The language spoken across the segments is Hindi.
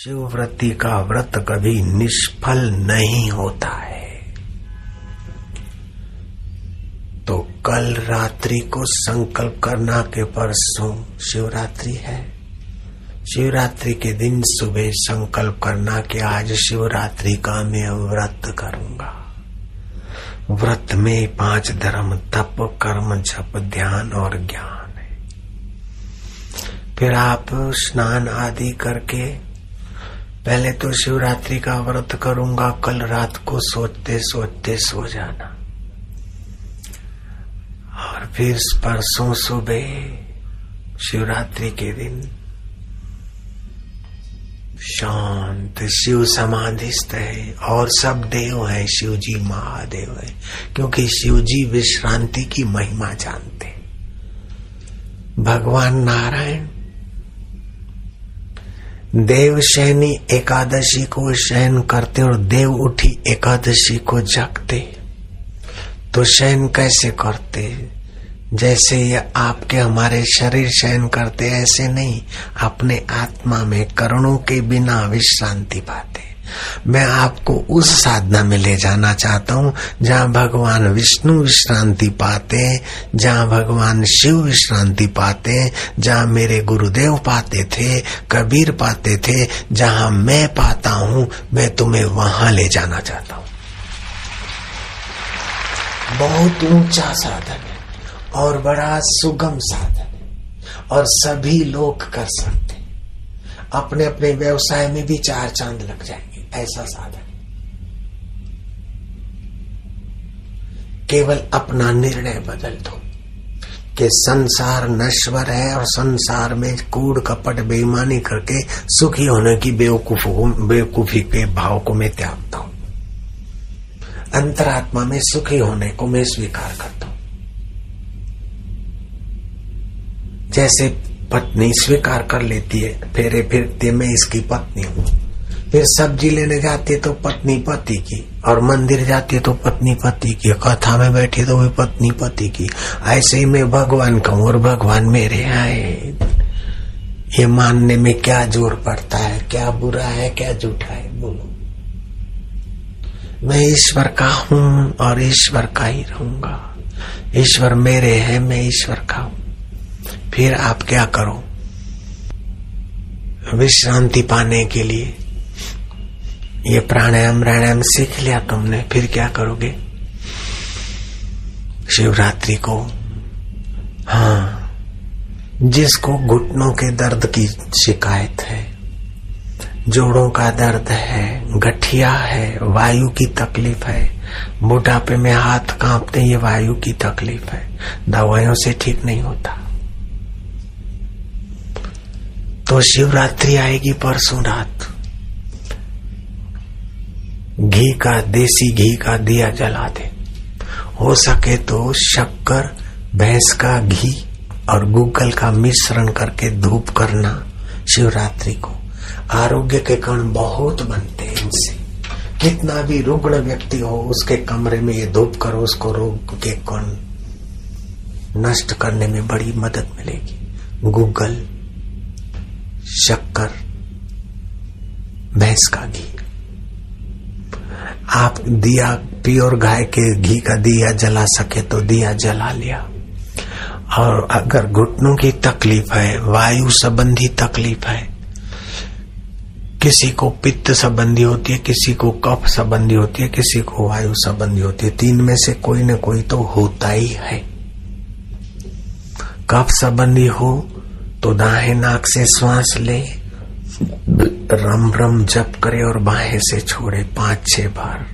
शिवव्रती का व्रत कभी निष्फल नहीं होता है। तो कल रात्रि को संकल्प करना के परसों शिवरात्रि है, शिवरात्रि के दिन सुबह संकल्प करना कि आज शिवरात्रि का मैं व्रत करूंगा। व्रत में 5 धर्म तप कर्म जप ध्यान और ज्ञान है। फिर आप स्नान आदि करके पहले तो शिवरात्रि का व्रत करूंगा, कल रात को सोचते सोचते सो जाना और फिर परसों सुबह शिवरात्रि के दिन शांत शिव समाधिस्थ है। और सब देव है, शिव जी महादेव है, क्योंकि शिव जी विश्रांति की महिमा जानते। भगवान नारायण देवशयनी एकादशी को शयन करते और देव उठी एकादशी को जगते। तो शयन कैसे करते? जैसे ये आपके हमारे शरीर शयन करते ऐसे नहीं, अपने आत्मा में करणों के बिना विश्रांति पाते। मैं आपको उस साधना में ले जाना चाहता हूँ जहाँ भगवान विष्णु विश्रांति पाते हैं, जहाँ भगवान शिव विश्रांति पाते हैं, जहाँ मेरे गुरुदेव पाते थे, कबीर पाते थे, जहाँ मैं पाता हूँ। मैं तुम्हें वहां ले जाना चाहता हूँ। बहुत ऊंचा साधन है और बड़ा सुगम साधन है और सभी लोग कर सकते हैं। अपने अपने व्यवसाय में भी 4 चांद लग जाएंगे। ऐसा साधन केवल अपना निर्णय बदल दो कि संसार नश्वर है और संसार में कूड़ कपट बेईमानी करके सुखी होने की बेवकूफी के भाव को मैं त्यागता हूं। अंतरात्मा में सुखी होने को मैं स्वीकार करता हूं। जैसे पत्नी स्वीकार कर लेती है, फेरे फिरते मैं इसकी पत्नी हूं। फिर सब्जी लेने जाती है तो पत्नी पति की, और मंदिर जाती है तो पत्नी पति की, कथा में बैठी तो वे पत्नी पति की। ऐसे ही मैं भगवान का और भगवान मेरे आए। ये मानने में क्या जोर पड़ता है? क्या बुरा है, क्या झूठा है? बोलो। मैं ईश्वर का हूँ और ईश्वर का ही रहूंगा। ईश्वर मेरे है, मैं ईश्वर का हूँ। फिर आप क्या करो? विश्रांति पाने के लिए ये प्राणायाम सीख लिया तुमने। फिर क्या करोगे? शिवरात्रि को जिसको घुटनों के दर्द की शिकायत है, जोड़ों का दर्द है, गठिया है, वायु की तकलीफ है, बुढ़ापे में हाथ कांपते, ये वायु की तकलीफ है, दवाइयों से ठीक नहीं होता, तो शिवरात्रि आएगी परसों रात। घी का, देसी घी का दिया जला दे। हो सके तो शक्कर, भैंस का घी और गूगल का मिश्रण करके धूप करना शिवरात्रि को। आरोग्य के कारण बहुत बनते हैं इनसे। कितना भी रुग्ण व्यक्ति हो, उसके कमरे में ये धूप करो, उसको रोग के कण नष्ट करने में बड़ी मदद मिलेगी। गूगल, शक्कर, भैंस का घी। आप दिया प्योर गाय के घी का दिया जला सके तो दिया जला लिया। और अगर घुटनों की तकलीफ है, वायु संबंधी तकलीफ है, किसी को पित्त संबंधी होती है, किसी को कफ संबंधी होती है, किसी को वायु संबंधी होती है, 3 में से कोई न कोई तो होता ही है। कफ संबंधी हो तो दाएं नाक से श्वास ले, रम रम जप करे और बाहें से छोड़े 5-6 बार,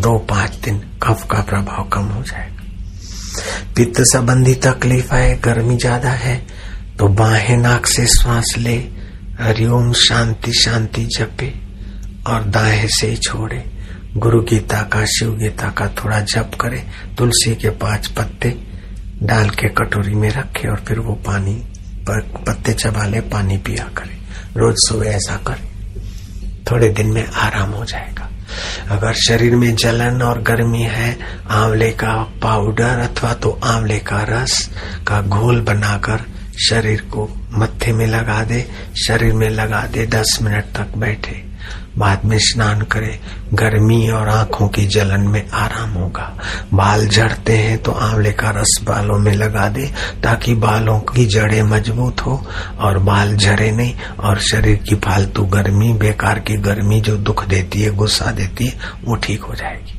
2-5 दिन, कफ का प्रभाव कम हो जाएगा। पित्त संबंधी तकलीफ है, गर्मी ज्यादा है, तो बाहें नाक से श्वास ले, हरिओम शांति शांति जपे और दाहें से छोड़े। गुरु गीता का, शिव गीता का थोड़ा जप करे, तुलसी के 5 पत्ते डाल के कटोरी में रखे और फिर वो पानी पत्ते चबा ले, पानी पिया करे। रोज सुबह ऐसा करें, थोड़े दिन में आराम हो जाएगा। अगर शरीर में जलन और गर्मी है, आंवले का पाउडर अथवा तो आंवले का रस का घोल बनाकर शरीर को मत्थे में लगा दे, शरीर में लगा दे, 10 मिनट तक बैठे, बाद में स्नान करे, गर्मी और आंखों की जलन में आराम होगा। बाल झड़ते हैं तो आंवले का रस बालों में लगा दे ताकि बालों की जड़ें मजबूत हो और बाल झड़े नहीं और शरीर की फालतू गर्मी, बेकार की गर्मी जो दुख देती है, गुस्सा देती है, वो ठीक हो जाएगी।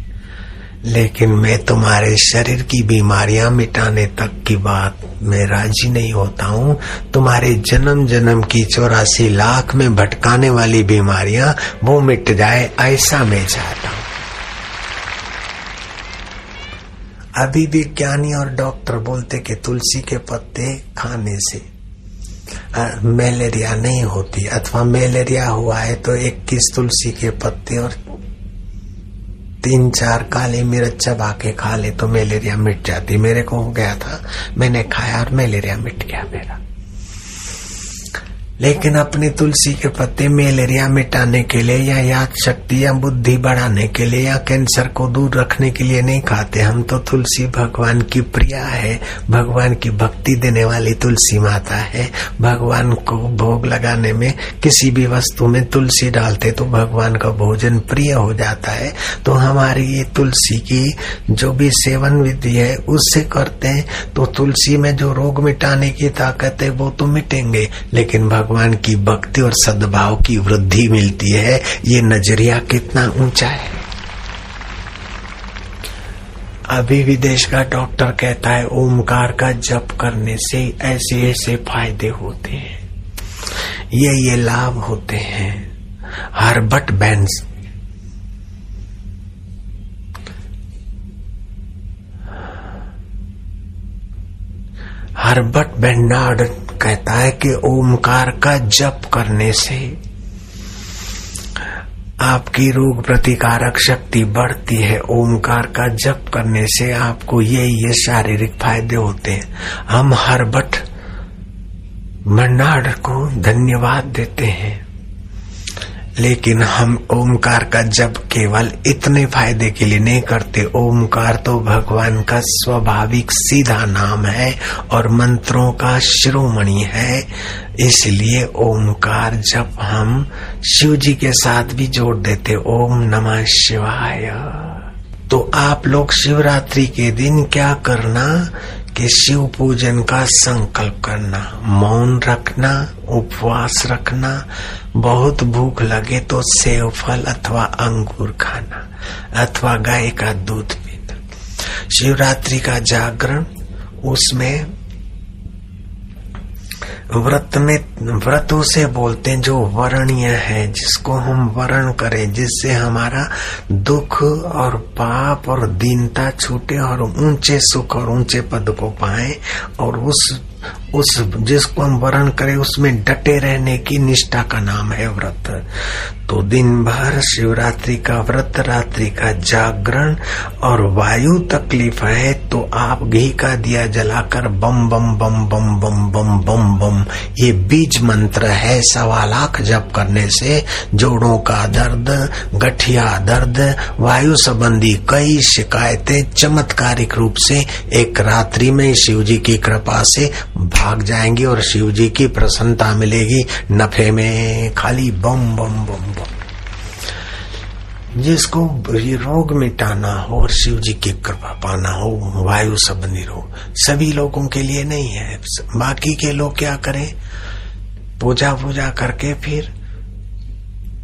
लेकिन मैं तुम्हारे शरीर की बीमारियां मिटाने तक की बात मैं राजी नहीं होता हूँ। तुम्हारे जन्म जन्म की 84 लाख में भटकाने वाली बीमारियां वो मिट जाए ऐसा मैं चाहता हूँ। अभी भी ज्ञानी और डॉक्टर बोलते कि तुलसी के पत्ते खाने से मलेरिया नहीं होती, अथवा मलेरिया हुआ है तो 21 तुलसी के पत्ते और 3-4 काली मिर्च चबा के खा ले तो मलेरिया मिट जाती। मेरे को हो गया था, मैंने खाया और मलेरिया मिट गया मेरा। लेकिन अपने तुलसी के पत्ते मलेरिया मिटाने के लिए या याद शक्ति या बुद्धि बढ़ाने के लिए या कैंसर को दूर रखने के लिए नहीं खाते हम। तो तुलसी भगवान की प्रिया है, भगवान की भक्ति देने वाली तुलसी माता है। भगवान को भोग लगाने में किसी भी वस्तु में तुलसी डालते तो भगवान का भोजन प्रिय हो जाता है। तो हमारी ये तुलसी की जो भी सेवन विधि है उससे करते हैं तो तुलसी में जो रोग मिटाने की ताकत है वो तो मिटेंगे, लेकिन भगवान की भक्ति और सद्भाव की वृद्धि मिलती है। ये नजरिया कितना ऊंचा है। अभी विदेश का डॉक्टर कहता है ओमकार का जप करने से ऐसे ऐसे फायदे होते हैं, ये लाभ होते हैं। हर्बर्ट बेंस हर्बर्ट बेंडार्ड कहता है कि ओमकार का जप करने से आपकी रोग प्रतिकारक शक्ति बढ़ती है। ओमकार का जप करने से आपको ये शारीरिक फायदे होते हैं। हम हर्बर्ट बेंडार्ड को धन्यवाद देते हैं, लेकिन हम ओमकार का जप केवल इतने फायदे के लिए नहीं करते। ओमकार तो भगवान का स्वाभाविक सीधा नाम है और मंत्रों का शिरोमणि है, इसलिए ओमकार जप हम शिव जी के साथ भी जोड़ देते। ओम नमः शिवाय। तो आप लोग शिवरात्रि के दिन क्या करना कि शिव पूजन का संकल्प करना, मौन रखना, उपवास रखना, बहुत भूख लगे तो सेव फल अथवा अंगूर खाना अथवा गाय का दूध पीना। शिवरात्रि का जागरण उसमें व्रतों से बोलते हैं जो वरणीय है, जिसको हम वरण करें, जिससे हमारा दुख और पाप और दीनता छूटे और ऊंचे सुख और ऊंचे पद को पाए। और उस जिसको हम वरण करें उसमें डटे रहने की निष्ठा का नाम है व्रत। तो दिन भर शिवरात्रि का व्रत, रात्रि का जागरण, और वायु तकलीफ है तो आप घी का दिया जलाकर बम बम बम बम बम बम बम बम, ये बीज मंत्र है 1.25 लाख जप करने से जोड़ों का दर्द, गठिया दर्द, वायु संबंधी कई शिकायतें चमत्कारिक रूप से एक रात्रि में शिव जी की कृपा से भाग जाएंगी और शिव जी की प्रसन्नता मिलेगी। नफे में खाली बम बम बम बम। जिसको रोग मिटाना हो और शिव जी की कृपा पाना हो, वायु संबंधी रोग, सभी लोगों के लिए नहीं है। बाकी के लोग क्या करें, पूजा करके फिर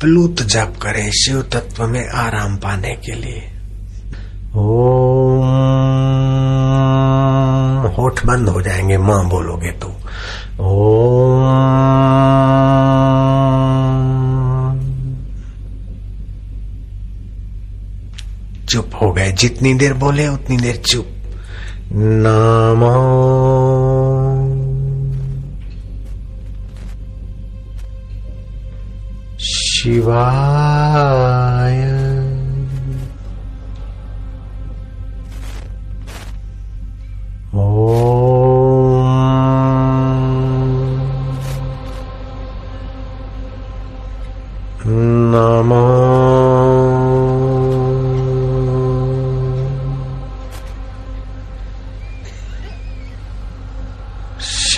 प्लूत जप करें शिव तत्व में आराम पाने के लिए। होठ बंद हो जाएंगे मां बोलोगे तो। चुप हो गए, जितनी देर बोले उतनी देर चुप। नमो शिवाय।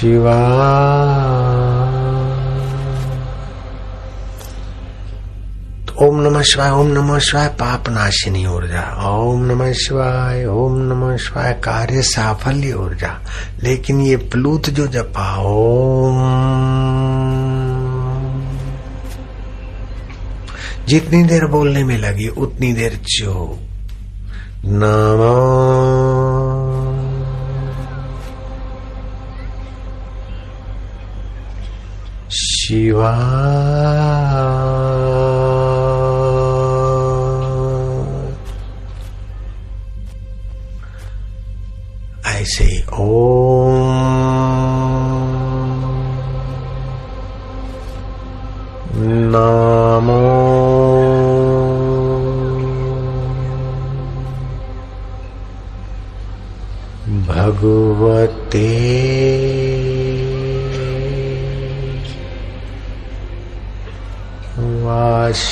शिवा नमः शिवाय, ओम नमः शिवाय, पाप नाशिनी ऊर्जा। ओम नमः शिवाय, ओम नमः शिवाय, कार्य साफल्य ऊर्जा। लेकिन ये प्लूत जो जपा ओम, जितनी देर बोलने में लगी उतनी देर चो नमो शिवाय, ऐसे ओम नमो भगवते वासुदेवा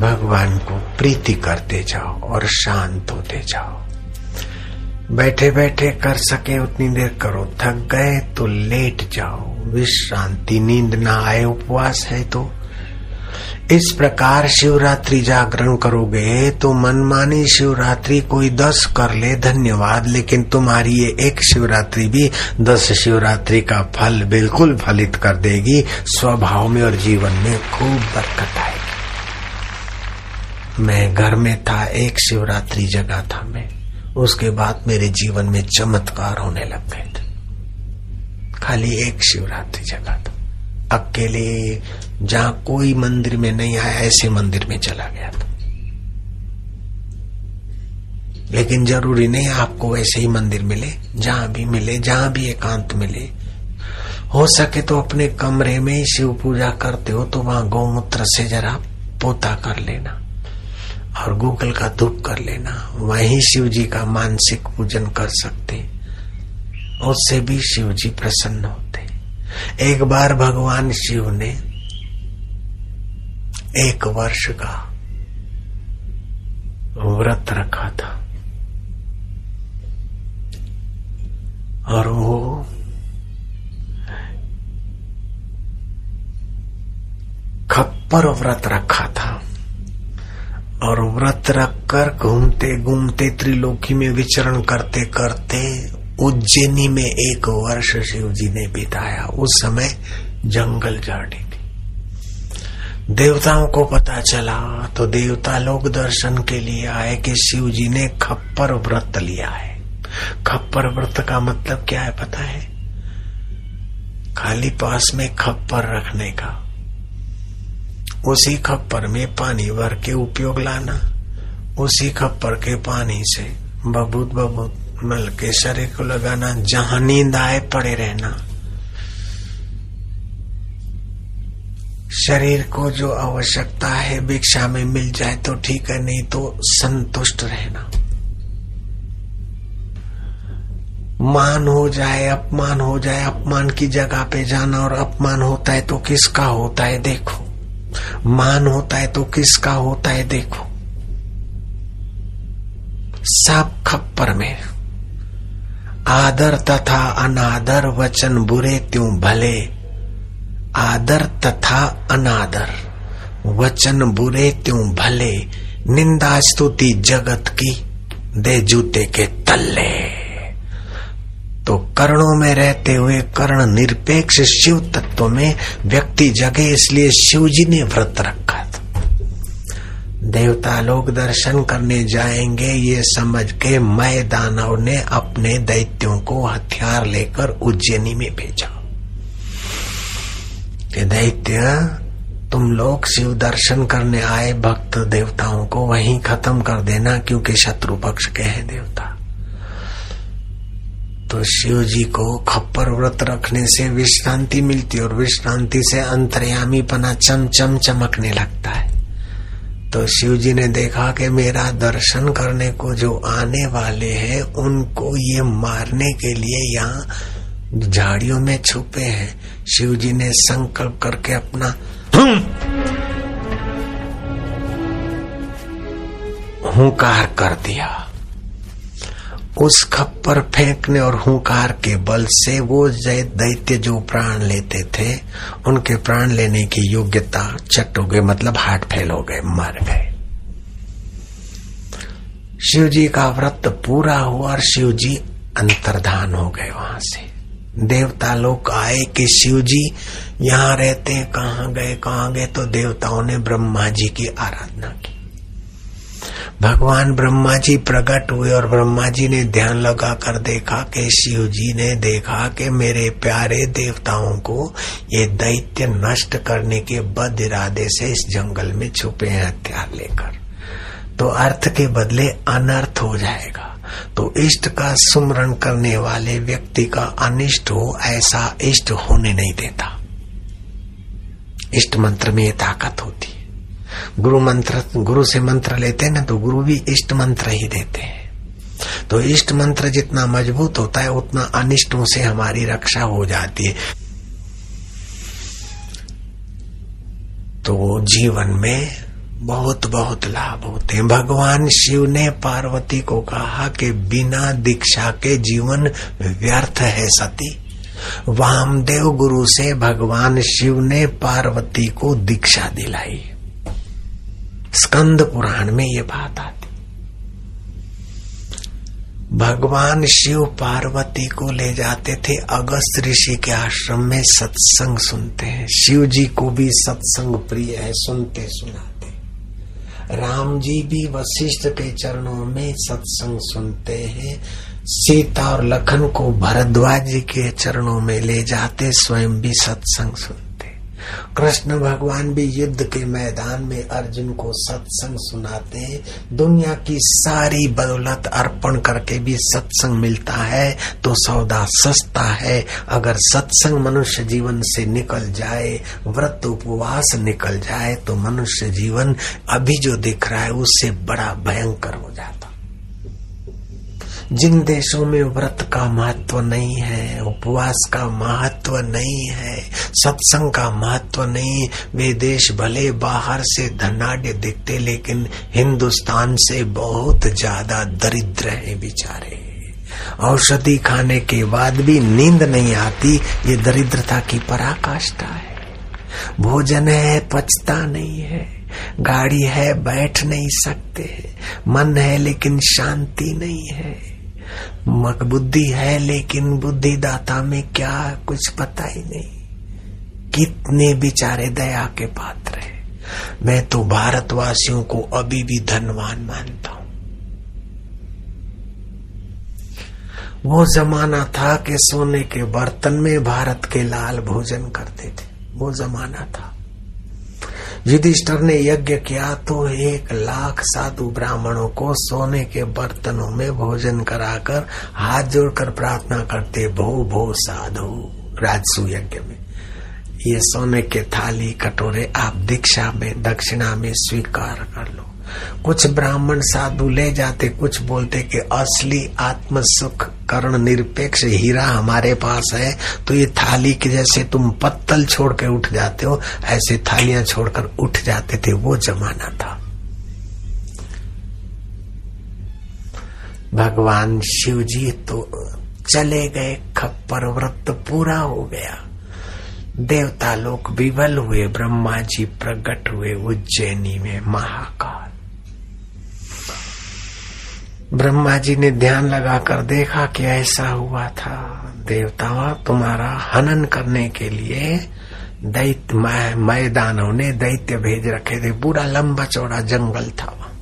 भगवान को प्रीति करते जाओ और शांत होते जाओ। बैठे बैठे कर सके उतनी देर करो, थक गए तो लेट जाओ, विश्रांति। नींद ना आए, उपवास है तो इस प्रकार शिवरात्रि जागरण करोगे तो मनमानी शिवरात्रि कोई 10 कर ले धन्यवाद, लेकिन तुम्हारी ये एक शिवरात्रि भी 10 शिवरात्रि का फल बिल्कुल फलित कर देगी। स्वभाव में और जीवन में खूब बरकत आएगी। मैं घर में था, एक शिवरात्रि जगा था मैं, उसके बाद मेरे जीवन में चमत्कार होने लग गए थे। खाली एक शिवरात्रि जगा था, अकेले, जहां कोई मंदिर में नहीं आया ऐसे मंदिर में चला गया था। लेकिन जरूरी नहीं आपको ऐसे ही मंदिर मिले, जहां भी मिले, जहां भी एकांत मिले। हो सके तो अपने कमरे में ही शिव पूजा करते हो तो वहां गौमूत्र से जरा पोता कर लेना और गूगल का धूप कर लेना, वहीं शिव जी का मानसिक पूजन कर सकते, उससे भी शिव जी प्रसन्न होते। एक बार भगवान शिव ने 1 वर्ष का व्रत रखा था और वो खप्पर व्रत रखा था और व्रत रखकर घूमते घूमते त्रिलोकी में विचरण करते करते उज्जैनी में 1 वर्ष शिव जी ने बिताया। उस समय जंगल झाड़ी थी। देवताओं को पता चला तो देवता लोग दर्शन के लिए आए कि शिव जी ने खप्पर व्रत लिया है। खप्पर व्रत का मतलब क्या है पता है? खाली पास में खप्पर रखने का, उसी खप्पर में पानी भर के उपयोग लाना, उसी खप्पर के पानी से बबूत बबूत मल के शरीर को लगाना, जहां नींद आए पड़े रहना। शरीर को जो आवश्यकता है भिक्षा में मिल जाए तो ठीक है, नहीं तो संतुष्ट रहना। मान हो जाए, अपमान हो जाए, अपमान की जगह पे जाना। और अपमान होता है तो किसका होता है देखो, मान होता है तो किसका होता है देखो, सब खप्पर में। आदर तथा अनादर, वचन बुरे त्यों भले। आदर तथा अनादर, वचन बुरे त्यों भले। निंदा स्तुति जगत की, दे जूते के तल्ले। तो कर्णों में रहते हुए कर्ण निरपेक्ष शिव तत्व में व्यक्ति जगे, इसलिए शिव जी ने व्रत रखा था। देवता लोग दर्शन करने जाएंगे ये समझ के मैं दानव ने अपने दैत्यों को हथियार लेकर उज्जैनी में भेजा कि दैत्य तुम लोग शिव दर्शन करने आए भक्त देवताओं को वहीं खत्म कर देना, क्योंकि शत्रु पक्ष के हैं देवता। तो शिव जी को खप्पर व्रत रखने से विश्रांति मिलती और विश्रांति से अंतर्यामीपना चमचम चमकने लगता है। तो शिव जी ने देखा कि मेरा दर्शन करने को जो आने वाले हैं उनको ये मारने के लिए यहाँ झाड़ियों में छुपे हैं। शिव जी ने संकल्प करके अपना हुंकार कर दिया। उस खप्पर फेंकने और हुंकार के बल से वो जय दैत्य जो प्राण लेते थे उनके प्राण लेने की योग्यता चट हो गई, मतलब हार्ट फेल हो गए, मर गए। शिव जी का व्रत पूरा हुआ और शिव जी अंतर्धान हो गए। वहां से देवता लोग आए कि शिव जी यहाँ रहते हैं, कहाँ गए। तो देवताओं ने ब्रह्मा जी की आराधना की। भगवान ब्रह्मा जी प्रकट हुए और ब्रह्मा जी ने ध्यान लगाकर देखा कि शिव जी ने देखा कि मेरे प्यारे देवताओं को ये दैत्य नष्ट करने के बद इरादे से इस जंगल में छुपे हैं हथियार लेकर, तो अर्थ के बदले अनर्थ हो जाएगा। तो इष्ट का सुमरण करने वाले व्यक्ति का अनिष्ट हो ऐसा इष्ट होने नहीं देता। इष्ट मंत्र में ये ताकत होती है। गुरु से मंत्र लेते हैं ना, तो गुरु भी इष्ट मंत्र ही देते हैं। तो इष्ट मंत्र जितना मजबूत होता है उतना अनिष्टों से हमारी रक्षा हो जाती है। तो जीवन में बहुत बहुत लाभ होते हैं। भगवान शिव ने पार्वती को कहा कि बिना दीक्षा के जीवन व्यर्थ है सती। वामदेव गुरु से भगवान शिव ने पार्वती को दीक्षा दिलाई। स्कंद पुराण में ये बात आती। भगवान शिव पार्वती को ले जाते थे अगस्त ऋषि के आश्रम में, सत्संग सुनते हैं। शिव जी को भी सत्संग प्रिय है, सुनते सुनाते। राम जी भी वशिष्ठ के चरणों में सत्संग सुनते हैं। सीता और लखन को भरद्वाज जी के चरणों में ले जाते, स्वयं भी सत्संग सुनते। कृष्ण भगवान भी युद्ध के मैदान में अर्जुन को सत्संग सुनाते हैं। दुनिया की सारी बदौलत अर्पण करके भी सत्संग मिलता है तो सौदा सस्ता है। अगर सत्संग मनुष्य जीवन से निकल जाए, व्रत उपवास निकल जाए, तो मनुष्य जीवन अभी जो दिख रहा है उससे बड़ा भयंकर हो जाता। जिन देशों में व्रत का महत्व नहीं है, उपवास का महत्व नहीं है, सत्संग का महत्व नहीं, वे देश भले बाहर से धनाढ्य दिखते लेकिन हिंदुस्तान से बहुत ज्यादा दरिद्र हैं बेचारे। औषधि खाने के बाद भी नींद नहीं आती, ये दरिद्रता की पराकाष्ठा है। भोजन है पचता नहीं है, गाड़ी है बैठ नहीं सकते है, मन है लेकिन शांति नहीं है, बुद्धि है लेकिन बुद्धिदाता में क्या कुछ पता ही नहीं। कितने बेचारे दया के पात्र हैं। मैं तो भारतवासियों को अभी भी धनवान मानता हूं। वो जमाना था कि सोने के बर्तन में भारत के लाल भोजन करते थे। वो जमाना था। युधिष्ठिर ने यज्ञ किया तो 1 लाख साधु ब्राह्मणों को सोने के बर्तनों में भोजन कराकर हाथ जोड़कर प्रार्थना करते, भो भो साधु। राजसू यज्ञ में ये सोने के थाली कटोरे आप दीक्षा में दक्षिणा में स्वीकार कर लो। कुछ ब्राह्मण साधु ले जाते, कुछ बोलते कि असली आत्म सुख करण निरपेक्ष हीरा हमारे पास है। तो ये थाली के जैसे तुम पत्तल छोड़ के उठ जाते हो, ऐसे थालियां छोड़कर उठ जाते थे। वो जमाना था। भगवान शिव जी तो चले गए, खप्पर व्रत पूरा हो गया। देवता लोग विवल हुए। ब्रह्मा जी प्रकट हुए उज्जैनी में महाकाल। ब्रह्मा जी ने ध्यान लगाकर देखा कि ऐसा हुआ था, देवताओं तुम्हारा हनन करने के लिए दैत्य मैदानों ने दैत्य भेज रखे थे। पूरा लंबा चौड़ा जंगल था वहां,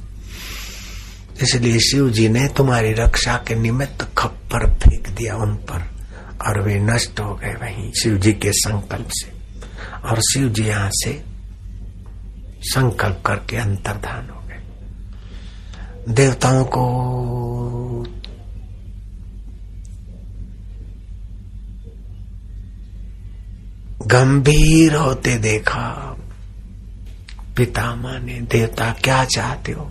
इसलिए शिव जी ने तुम्हारी रक्षा के निमित्त खप्पर फेंक दिया उन पर और वे नष्ट हो गए वहीं शिव जी के संकल्प से। और शिव जी यहां से संकल्प करके अंतर्धान हो। देवताओं को गंभीर होते देखा पितामह ने। देवता क्या चाहते हो?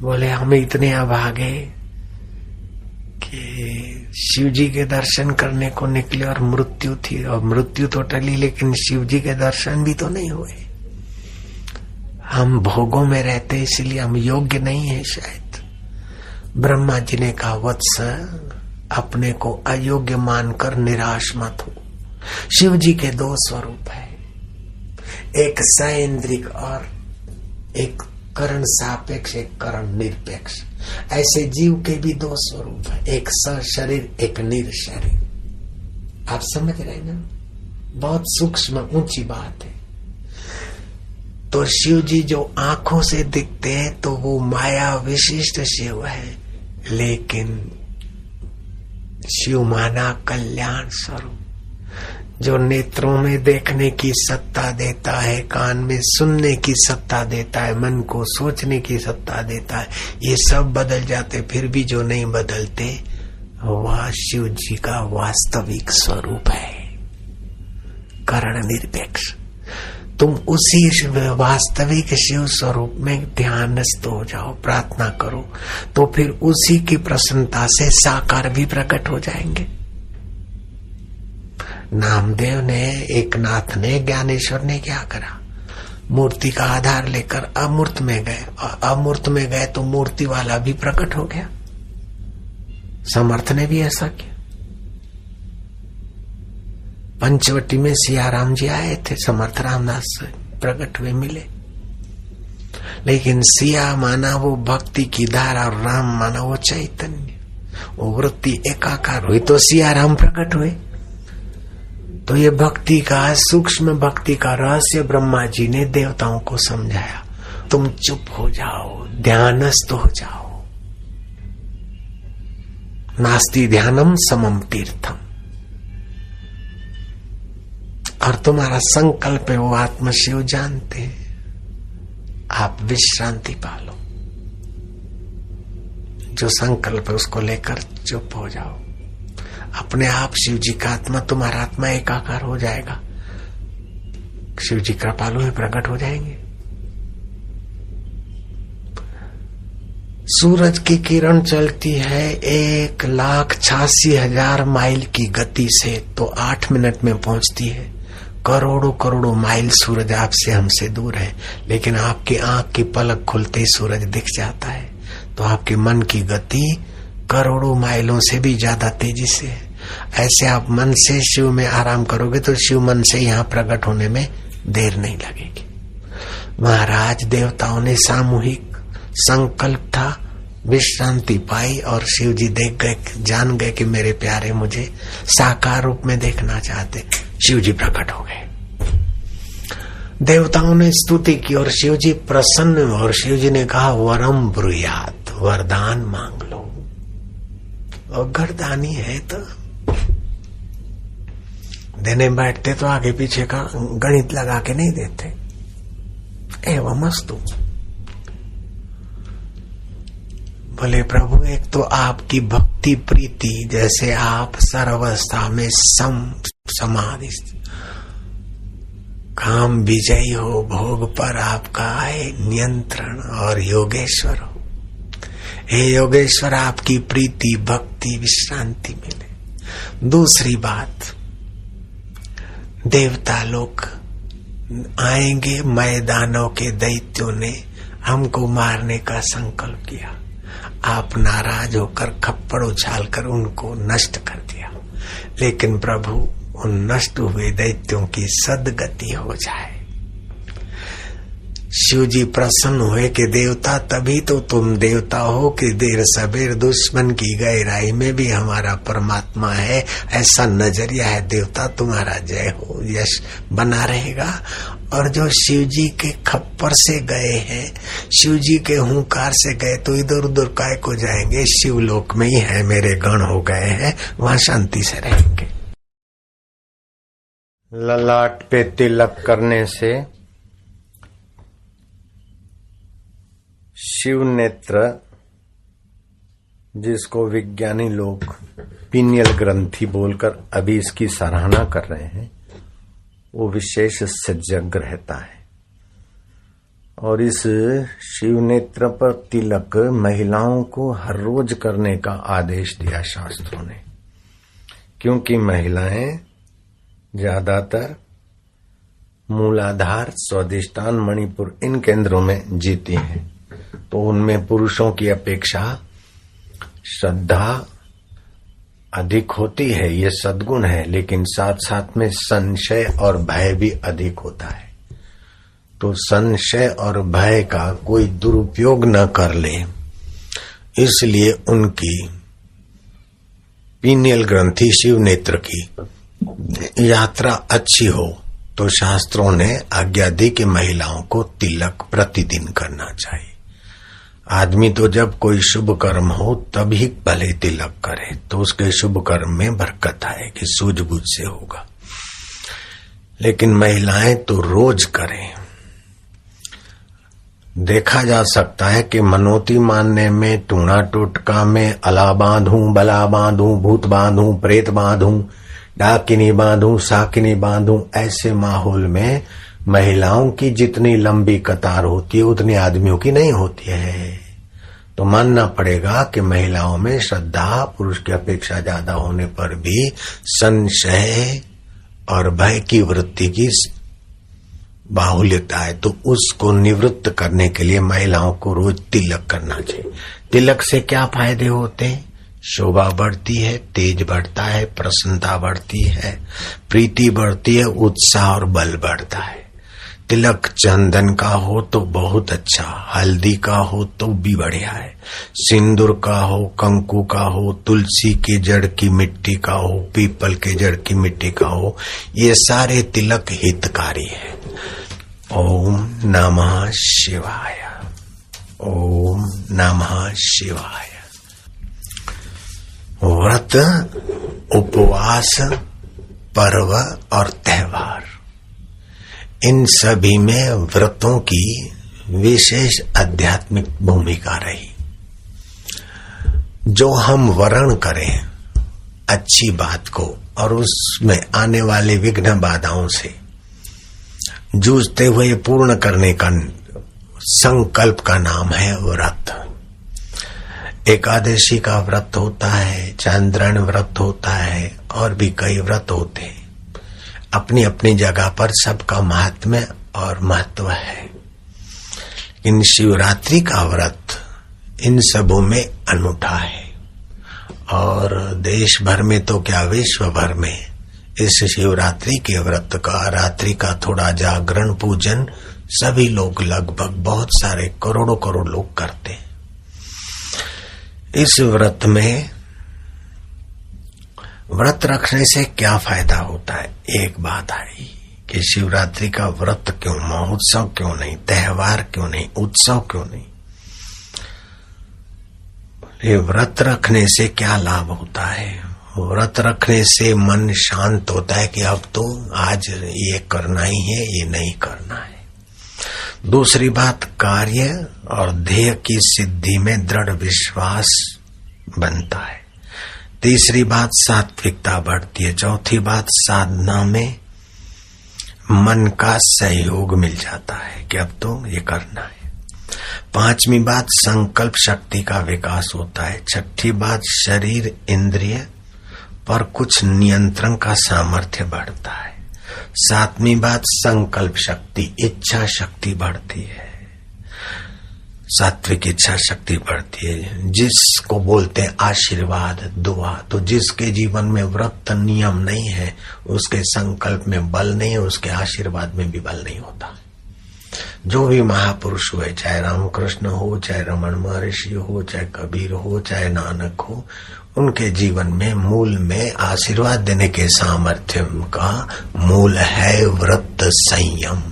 बोले हम इतने अभागे कि शिव जी के दर्शन करने को निकले और मृत्यु थी, और मृत्यु तो टली लेकिन शिव जी के दर्शन भी तो नहीं हुए। हम भोगों में रहते इसलिए हम योग्य नहीं है शायद। ब्रह्मा जी ने कहा, वत्स, अपने को अयोग्य मानकर निराश मत हो। शिव जी के दो स्वरूप है, एक सैंद्रिक और एक करण सापेक्ष, एक करण निरपेक्ष। ऐसे जीव के भी दो स्वरूप है, एक सशरीर एक निरशरीर। आप समझ रहे ना, बहुत सूक्ष्म ऊंची बात है। तो शिव जी जो आंखों से दिखते हैं तो वो माया विशिष्ट शिव है, लेकिन शिव माना कल्याण स्वरूप, जो नेत्रों में देखने की सत्ता देता है, कान में सुनने की सत्ता देता है, मन को सोचने की सत्ता देता है। ये सब बदल जाते, फिर भी जो नहीं बदलते वह शिव जी का वास्तविक स्वरूप है, करण निरपेक्ष। तुम उसी वास्तविक शिव स्वरूप में ध्यानस्थ हो जाओ, प्रार्थना करो, तो फिर उसी की प्रसन्नता से साकार भी प्रकट हो जाएंगे। नामदेव ने, एकनाथ ने, ज्ञानेश्वर ने क्या करा, मूर्ति का आधार लेकर अमूर्त में गए, और अमूर्त में गए तो मूर्ति वाला भी प्रकट हो गया। समर्थ ने भी ऐसा किया। पंचवटी में सियाराम जी आए थे, समर्थ रामदास प्रकट हुए, मिले, लेकिन सिया माना वो भक्ति की धारा और राम माना वो चैतन्य, वो वृत्ति एकाकार हुई तो सियाराम प्रकट हुए। तो ये भक्ति का, सूक्ष्म भक्ति का रहस्य ब्रह्मा जी ने देवताओं को समझाया। तुम चुप हो जाओ, ध्यानस्थ हो जाओ। नास्ति ध्यानम समम तीर्थम। और तुम्हारा संकल्प है, वो आत्मशिव जानते हैं। आप विश्रांति पालो, जो संकल्प है उसको लेकर चुप हो जाओ। अपने आप शिव जी का आत्मा, तुम्हारा आत्मा एकाकार हो जाएगा। शिव जी कृपालु में प्रकट हो जाएंगे। सूरज की किरण चलती है 1,86,000 माइल की गति से, तो 8 मिनट में पहुंचती है। करोड़ों करोड़ों माइल सूरज आपसे हमसे दूर है, लेकिन आपकी आंख की पलक खुलते ही सूरज दिख जाता है। तो आपके मन की गति करोड़ों माइलों से भी ज्यादा तेजी से है। ऐसे आप मन से शिव में आराम करोगे तो शिव मन से यहाँ प्रकट होने में देर नहीं लगेगी। महाराज, देवताओं ने सामूहिक संकल्प था, विश्रांति पाई, और शिव जी देख गए, जान गए कि मेरे प्यारे मुझे साकार रूप में देखना चाहते। शिव जी प्रकट हो गए। देवताओं ने स्तुति की और शिव जी प्रसन्न हुए, और शिव जी ने कहा, वरम ब्रुयात, वरदान मांग लो। और गर्दानी है तो देने बैठते तो आगे पीछे का गणित लगा के नहीं देते। एवं मस्तु बोले, प्रभु, एक तो आपकी भक्ति प्रीति, जैसे आप सर्वस्था में समाधि, काम विजयी हो, भोग पर आपका आए नियंत्रण, और योगेश्वर हो। हे योगेश्वर, आपकी प्रीति भक्ति विश्रांति मिले। दूसरी बात, देवता लोग आएंगे, मैदानों के दैत्यों ने हमको मारने का संकल्प किया, आप नाराज होकर खप्पड़ उछालकर उनको नष्ट कर दिया। लेकिन प्रभु, उन नष्ट हुए दैत्यों की सद्गति हो जाए। शिव जी प्रसन्न हुए कि देवता, तभी तो तुम देवता हो कि देर सबेर दुश्मन की गहराई में भी हमारा परमात्मा है। ऐसा नजरिया है देवता, तुम्हारा जय हो, यश बना रहेगा। और जो शिव जी के खप्पर से गए हैं, शिव जी के हुंकार से गए, तो इधर उधर काय को जाएंगे, शिवलोक में ही है, मेरे गण हो गए हैं, वहां शांति से रहेंगे। ललाट पे तिलक करने से शिव नेत्र, जिसको विज्ञानी लोग पीनियल ग्रंथि बोलकर अभी इसकी सराहना कर रहे हैं, वो विशेष सजग रहता है। और इस शिव नेत्र पर तिलक महिलाओं को हर रोज करने का आदेश दिया शास्त्रों ने, क्योंकि महिलाएं ज्यादातर मूलाधार, स्वादिष्ठान, मणिपुर, इन केंद्रों में जीती हैं। तो उनमें पुरुषों की अपेक्षा श्रद्धा अधिक होती है, ये सद्गुण है, लेकिन साथ साथ में संशय और भय भी अधिक होता है। तो संशय और भय का कोई दुरुपयोग न कर ले, इसलिए उनकी पीनियल ग्रंथि शिव नेत्र की यात्रा अच्छी हो तो शास्त्रों ने आज्ञा दी कि महिलाओं को तिलक प्रतिदिन करना चाहिए। आदमी तो जब कोई शुभ कर्म हो तभी भले तिलक करे तो उसके शुभ कर्म में बरकत आएगी, सूझबूझ से होगा, लेकिन महिलाएं तो रोज करें। देखा जा सकता है कि मनोती मानने में, टूणा टोटका में, अला बांधूं, बला बांधूं, भूत बांधूं, प्रेत बांधूं, डाकिनी बांधूं, साकिनी बांधूं, ऐसे माहौल में महिलाओं की जितनी लंबी कतार होती है उतनी आदमियों की नहीं होती है। तो मानना पड़ेगा कि महिलाओं में श्रद्धा पुरुष की अपेक्षा ज्यादा होने पर भी संशय और भय की वृत्ति की बाहुल्यता है, तो उसको निवृत्त करने के लिए महिलाओं को रोज तिलक करना चाहिए। तिलक से क्या फायदे होते हैं? शोभा बढ़ती है, तेज बढ़ता है, प्रसन्नता बढ़ती है, प्रीति बढ़ती है, उत्साह और बल बढ़ता है। तिलक चंदन का हो तो बहुत अच्छा, हल्दी का हो तो भी बढ़िया है, सिंदूर का हो, कंकु का हो, तुलसी के जड़ की मिट्टी का हो, पीपल के जड़ की मिट्टी का हो, ये सारे तिलक हितकारी है। ओम नमः शिवाय, ओम नमः शिवाय। व्रत, उपवास, पर्व और त्योहार, इन सभी में व्रतों की विशेष आध्यात्मिक भूमिका रही। जो हम वरण करें अच्छी बात को और उसमें आने वाले विघ्न बाधाओं से जूझते हुए पूर्ण करने का संकल्प का नाम है व्रत। एकादशी का व्रत होता है, चांद्रण व्रत होता है, और भी कई व्रत होते हैं। अपनी अपनी जगह पर सबका महात्म्य और महत्व है, लेकिन शिवरात्रि का व्रत इन सबों में अनूठा है। और देश भर में तो क्या विश्व भर में इस शिवरात्रि के व्रत का, रात्रि का थोड़ा जागरण पूजन सभी लोग लगभग बहुत सारे करोड़ों करोड़ लोग करते हैं। इस व्रत में व्रत रखने से क्या फायदा होता है? एक बात आई कि शिवरात्रि का व्रत क्यों, महोत्सव क्यों नहीं, त्योहार क्यों नहीं, उत्सव क्यों नहीं? ये व्रत रखने से क्या लाभ होता है? व्रत रखने से मन शांत होता है कि अब तो आज ये करना ही है, ये नहीं करना है। दूसरी बात, कार्य और ध्येय की सिद्धि में दृढ़ विश्वास बनता है। तीसरी बात, सात्विकता बढ़ती है। चौथी बात, साधना में मन का सहयोग मिल जाता है कि अब तो ये करना है। पांचवी बात, संकल्प शक्ति का विकास होता है। छठी बात, शरीर इंद्रिय पर कुछ नियंत्रण का सामर्थ्य बढ़ता है। सातवीं बात, संकल्प शक्ति, इच्छा शक्ति बढ़ती है, सात्विक इच्छा शक्ति बढ़ती है, जिसको बोलते हैं आशीर्वाद, दुआ। तो जिसके जीवन में व्रत नियम नहीं है उसके संकल्प में बल नहीं है, उसके आशीर्वाद में भी बल नहीं होता। जो भी महापुरुष हुए, चाहे रामकृष्ण हो, चाहे रमण महर्षि हो, चाहे कबीर हो, चाहे नानक हो, उनके जीवन में मूल में आशीर्वाद देने के सामर्थ्य का मूल है व्रत संयम।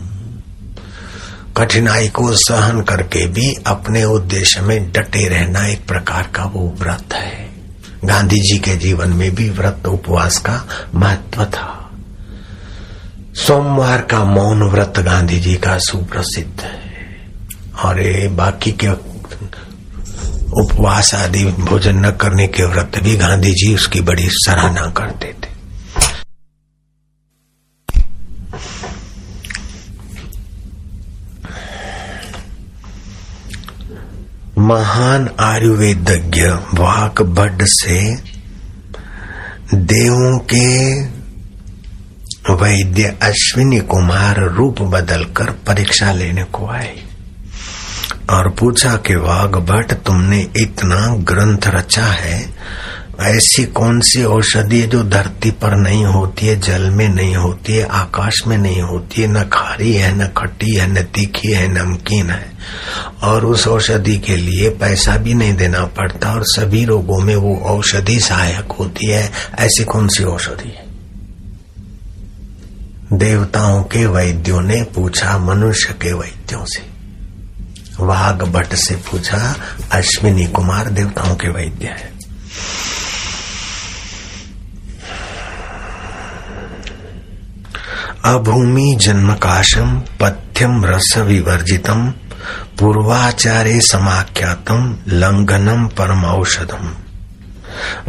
कठिनाई को सहन करके भी अपने उद्देश्य में डटे रहना एक प्रकार का वो व्रत है। गांधी जी के जीवन में भी व्रत उपवास का महत्व था। सोमवार का मौन व्रत गांधी जी का सुप्रसिद्ध है, और ये बाकी के उपवास आदि भोजन न करने के व्रत भी गांधी जी उसकी बड़ी सराहना करते थे। महान आयुर्वेदज्ञ वाकबड़ से देवों के वैद्य अश्विनी कुमार रूप बदलकर परीक्षा लेने को आए। और पूछा कि वाघ भट्ट तुमने इतना ग्रंथ रचा है, ऐसी कौन सी औषधि जो धरती पर नहीं होती है, जल में नहीं होती है, आकाश में नहीं होती है, न खारी है, न खट्टी है, न तीखी है, नमकीन है, और उस औषधि के लिए पैसा भी नहीं देना पड़ता और सभी रोगों में वो औषधि सहायक होती है, ऐसी कौन सी औषधि है? देवताओं के वैद्यों ने पूछा मनुष्य के वैद्यों से, वाघ भट्ट से पूछा। अश्विनी कुमार देवताओं के वैद्य है। अभूमि जन्मकाशम पथ्यम रस विवर्जितम पूर्वाचारे समाख्यातम लंघनम परम औषधम।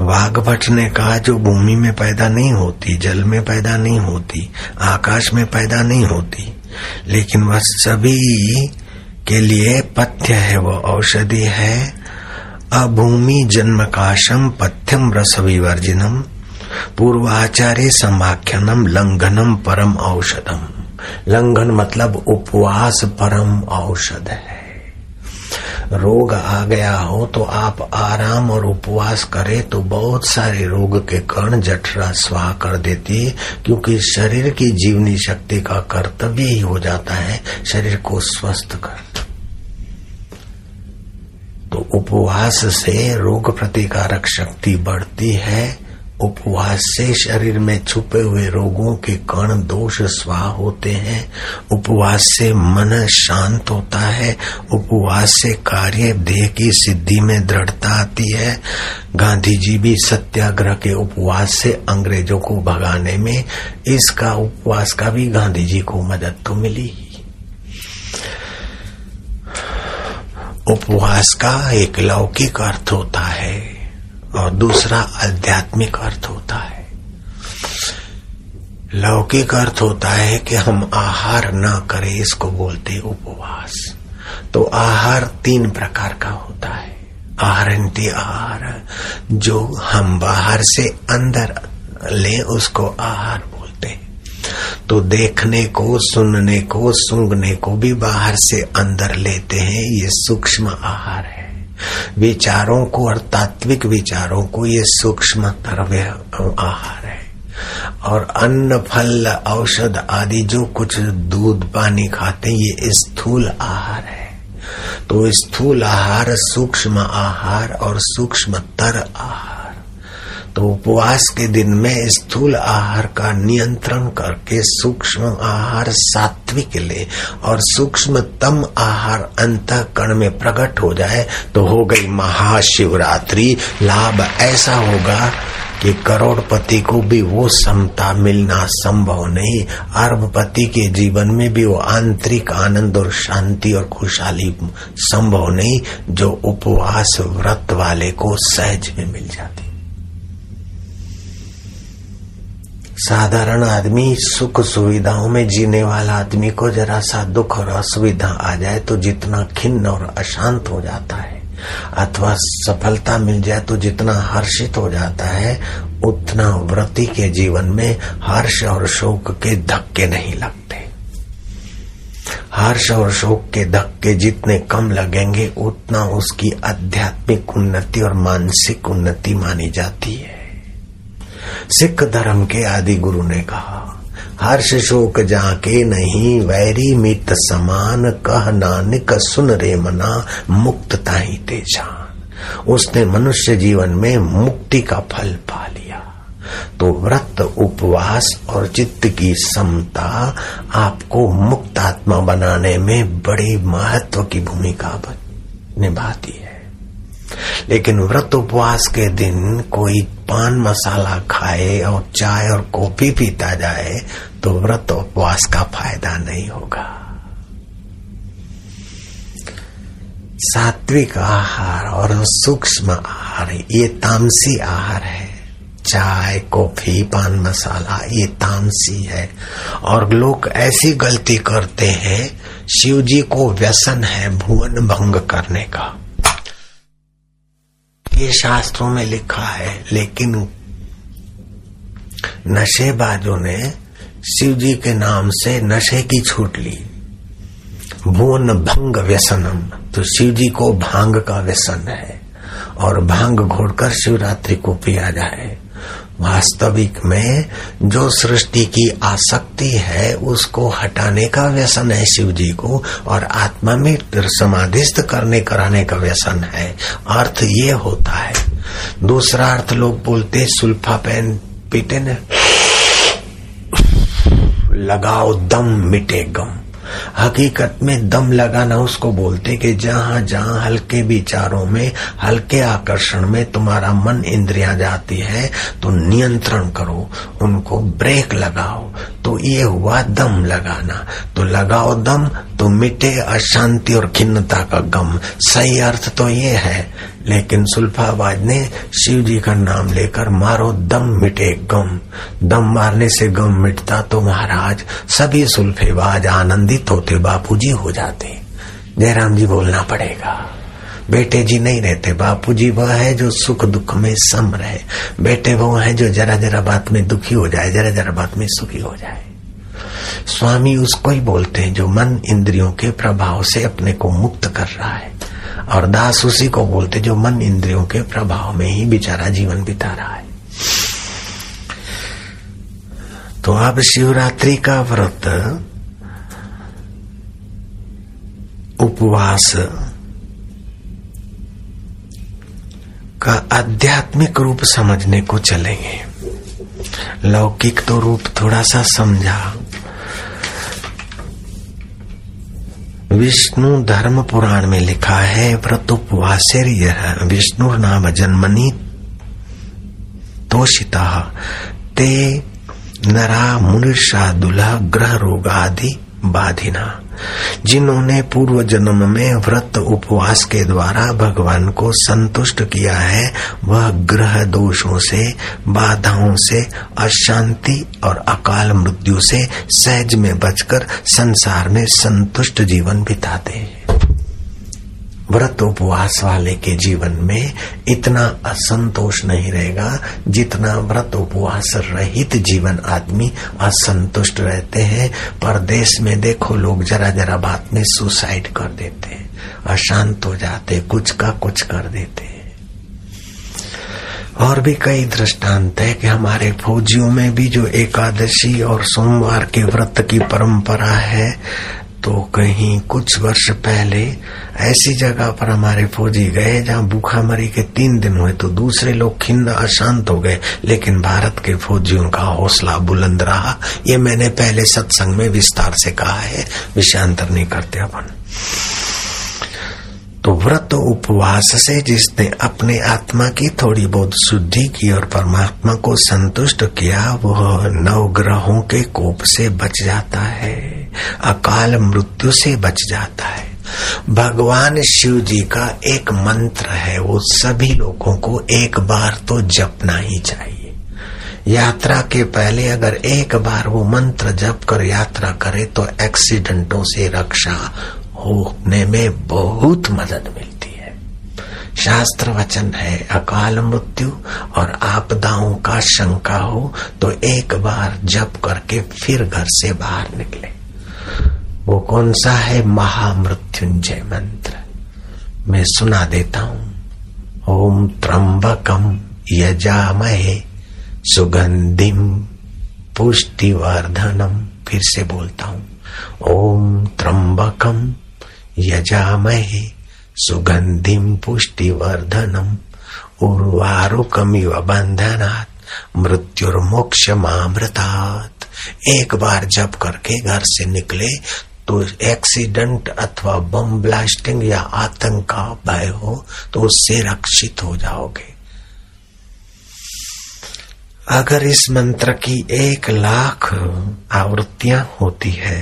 वाघभट ने कहा जो भूमि में पैदा नहीं होती, जल में पैदा नहीं होती, आकाश में पैदा नहीं होती, लेकिन वह सभी के लिए पथ्य है, वो औषधि है। अभूमि जन्मकाशम पथ्यम रस विवर्जितम पूर्वाचार्य समाख्यानम लंघनम परम औषधम। लंघन मतलब उपवास परम औषध है। रोग आ गया हो तो आप आराम और उपवास करें तो बहुत सारे रोग के कण जठरा स्वाहा कर देती, क्योंकि शरीर की जीवनी शक्ति का कर्तव्य ही हो जाता है शरीर को स्वस्थ करना। तो उपवास से रोग प्रतिकारक शक्ति बढ़ती है, उपवास से शरीर में छुपे हुए रोगों के कण दोष स्वाहा होते हैं, उपवास से मन शांत होता है, उपवास से कार्य देह की सिद्धि में दृढ़ता आती है। गांधी जी भी सत्याग्रह के उपवास से अंग्रेजों को भगाने में इसका उपवास का भी गांधी जी को मदद तो मिली। उपवास का एक लौकिक अर्थ होता है और दूसरा आध्यात्मिक अर्थ होता है। लौकिक अर्थ होता है कि हम आहार ना करें, इसको बोलते उपवास। तो आहार तीन प्रकार का होता है। आहारंती आहार, जो हम बाहर से अंदर ले उसको आहार बोलते हैं। तो देखने को, सुनने को, सूंघने को भी बाहर से अंदर लेते हैं, ये सूक्ष्म आहार है। विचारों को और तात्विक विचारों को ये सूक्ष्म द्रव्य आहार है। और अन्न, फल, औषध आदि जो कुछ दूध पानी खाते हैं ये स्थूल आहार है। तो स्थूल आहार, सूक्ष्म आहार और सूक्ष्मतर आहार। तो उपवास के दिन में स्थूल आहार का नियंत्रण करके सूक्ष्म आहार सात्विक ले और सूक्ष्मतम आहार अंतःकरण में प्रकट हो जाए तो हो गई महाशिवरात्रि। लाभ ऐसा होगा कि करोड़पति को भी वो समता मिलना संभव नहीं, अरबपति के जीवन में भी वो आंतरिक आनंद और शांति और खुशहाली संभव नहीं जो उपवास व्रत वाले को सहज में मिल जाती। साधारण आदमी, सुख सुविधाओं में जीने वाला आदमी को जरा सा दुख और असुविधा आ जाए तो जितना खिन्न और अशांत हो जाता है, अथवा सफलता मिल जाए तो जितना हर्षित हो जाता है, उतना व्रती के जीवन में हर्ष और शोक के धक्के नहीं लगते। हर्ष और शोक के धक्के जितने कम लगेंगे उतना उसकी आध्यात्मिक उन्नति और मानसिक उन्नति मानी जाती है। सिख धर्म के आदि गुरु ने कहा, हर्ष शोक जाके नहीं वैरी मित समान, कह नानक सुन रे मना मुक्त ताही ते जान। उसने मनुष्य जीवन में मुक्ति का फल पा लिया। तो व्रत, उपवास और चित्त की समता आपको मुक्त आत्मा बनाने में बड़ी महत्व की भूमिका निभाती है। लेकिन व्रत उपवास के दिन कोई पान मसाला खाए और चाय और कॉफी पीता जाए तो व्रत उपवास का फायदा नहीं होगा। सात्विक आहार और सूक्ष्म आहार ये तामसी आहार है। चाय, कॉफी, पान मसाला ये तामसी है। और लोग ऐसी गलती करते हैं, शिव जी को व्यसन है भुवन भंग करने का, ये शास्त्रों में लिखा है। लेकिन नशेबाजों ने शिव जी के नाम से नशे की छूट ली, भुवन भंग व्यसनम, तो शिव जी को भांग का व्यसन है और भांग घोड़कर शिवरात्रि को पिया जाए। वास्तविक में जो सृष्टि की आसक्ति है उसको हटाने का व्यसन है शिव जी को, और आत्मा में समाधिस्थ करने कराने का व्यसन है। अर्थ ये होता है। दूसरा अर्थ लोग बोलते सुल्फा पेन पीते न, लगाओ दम मिटे गम। हकीकत में दम लगाना उसको बोलते कि जहाँ जहाँ हल्के विचारों में, हल्के आकर्षण में तुम्हारा मन इंद्रियां जाती है तो नियंत्रण करो, उनको ब्रेक लगाओ। तो ये हुआ दम लगाना। तो लगाओ दम तो मिटे अशांति और खिन्नता का गम। सही अर्थ तो ये है। लेकिन सुल्फाबाज ने शिव जी का नाम लेकर मारो दम मिटे गम। दम मारने से गम मिटता तो महाराज सभी सुल्फेबाज आनंदित होते, बापूजी हो जाते। जयराम जी बोलना पड़ेगा, बेटे जी नहीं रहते। बापूजी वह है जो सुख दुख में सम रहे, बेटे वो है जो जरा जरा बात में दुखी हो जाए, जरा जरा बात में सुखी हो जाए। स्वामी उसको ही बोलते हैं जो मन इंद्रियों के प्रभाव से अपने को मुक्त कर रहा है, और दास उसी को बोलते जो मन इंद्रियों के प्रभाव में ही बेचारा जीवन बिता रहा है। तो अब शिवरात्रि का व्रत, उपवास का आध्यात्मिक रूप समझने को चलेंगे। लौकिक तो रूप थोड़ा सा समझा। विष्णु धर्म पुराण में लिखा है व्रत उपवासेर विष्णु नाम जन्मनि तोषिता ते नरा मुनिषा दुल्हा ग्रह रोग आदि बाधिना। जिन्होंने पूर्व जन्म में व्रत उपवास के द्वारा भगवान को संतुष्ट किया है वह ग्रह दोषों से, बाधाओं से, अशांति और अकाल मृत्यु से सहज में बचकर संसार में संतुष्ट जीवन बिताते हैं। व्रत उपवास वाले के जीवन में इतना असंतोष नहीं रहेगा जितना व्रत उपवास रहित जीवन आदमी असंतुष्ट रहते हैं। परदेश में देखो लोग जरा जरा बात में सुसाइड कर देते हैं, अशांत हो जाते, कुछ का कुछ कर देते हैं। और भी कई दृष्टांत है कि हमारे फौजियों में भी जो एकादशी और सोमवार के व्रत की परंपरा है। तो कहीं कुछ वर्ष पहले ऐसी जगह पर हमारे फौजी गए जहां भूखामरी के 3 दिन हुए तो दूसरे लोग खिन्न अशांत हो गए, लेकिन भारत के फौजियों का हौसला बुलंद रहा। ये मैंने पहले सत्संग में विस्तार से कहा है, विषयांतर नहीं करते अपन। तो व्रत उपवास से जिसने अपने आत्मा की थोड़ी बहुत शुद्धि की और परमात्मा को संतुष्ट किया वह नवग्रहों के कोप से बच जाता है, अकाल मृत्यु से बच जाता है। भगवान शिव जी का एक मंत्र है, वो सभी लोगों को एक बार तो जपना ही चाहिए। यात्रा के पहले अगर एक बार वो मंत्र जप कर यात्रा करे तो एक्सीडेंटों से रक्षा होने में बहुत मदद मिलती है। शास्त्र वचन है अकाल मृत्यु और आपदाओं का शंका हो तो एक बार जप करके फिर घर से बाहर निकले। वो कौन सा है? महामृत्युंजय मंत्र। मैं सुना देता हूं। ओम त्र्यंबकम यजामहे सुगंधिम पुष्टिवर्धनम। फिर से बोलता हूं, ओम त्र्यंबकम यजामहे सुगंधिम पुष्टिवर्धनम उर्वारुकमिव बंधनात् मृत्युर्मोक्षमामृतात्। एक बार जप करके घर से निकले तो एक्सीडेंट अथवा बम ब्लास्टिंग या आतंक का भय हो तो उससे रक्षित हो जाओगे। अगर इस मंत्र की 1,00,000 आवृत्तियां होती है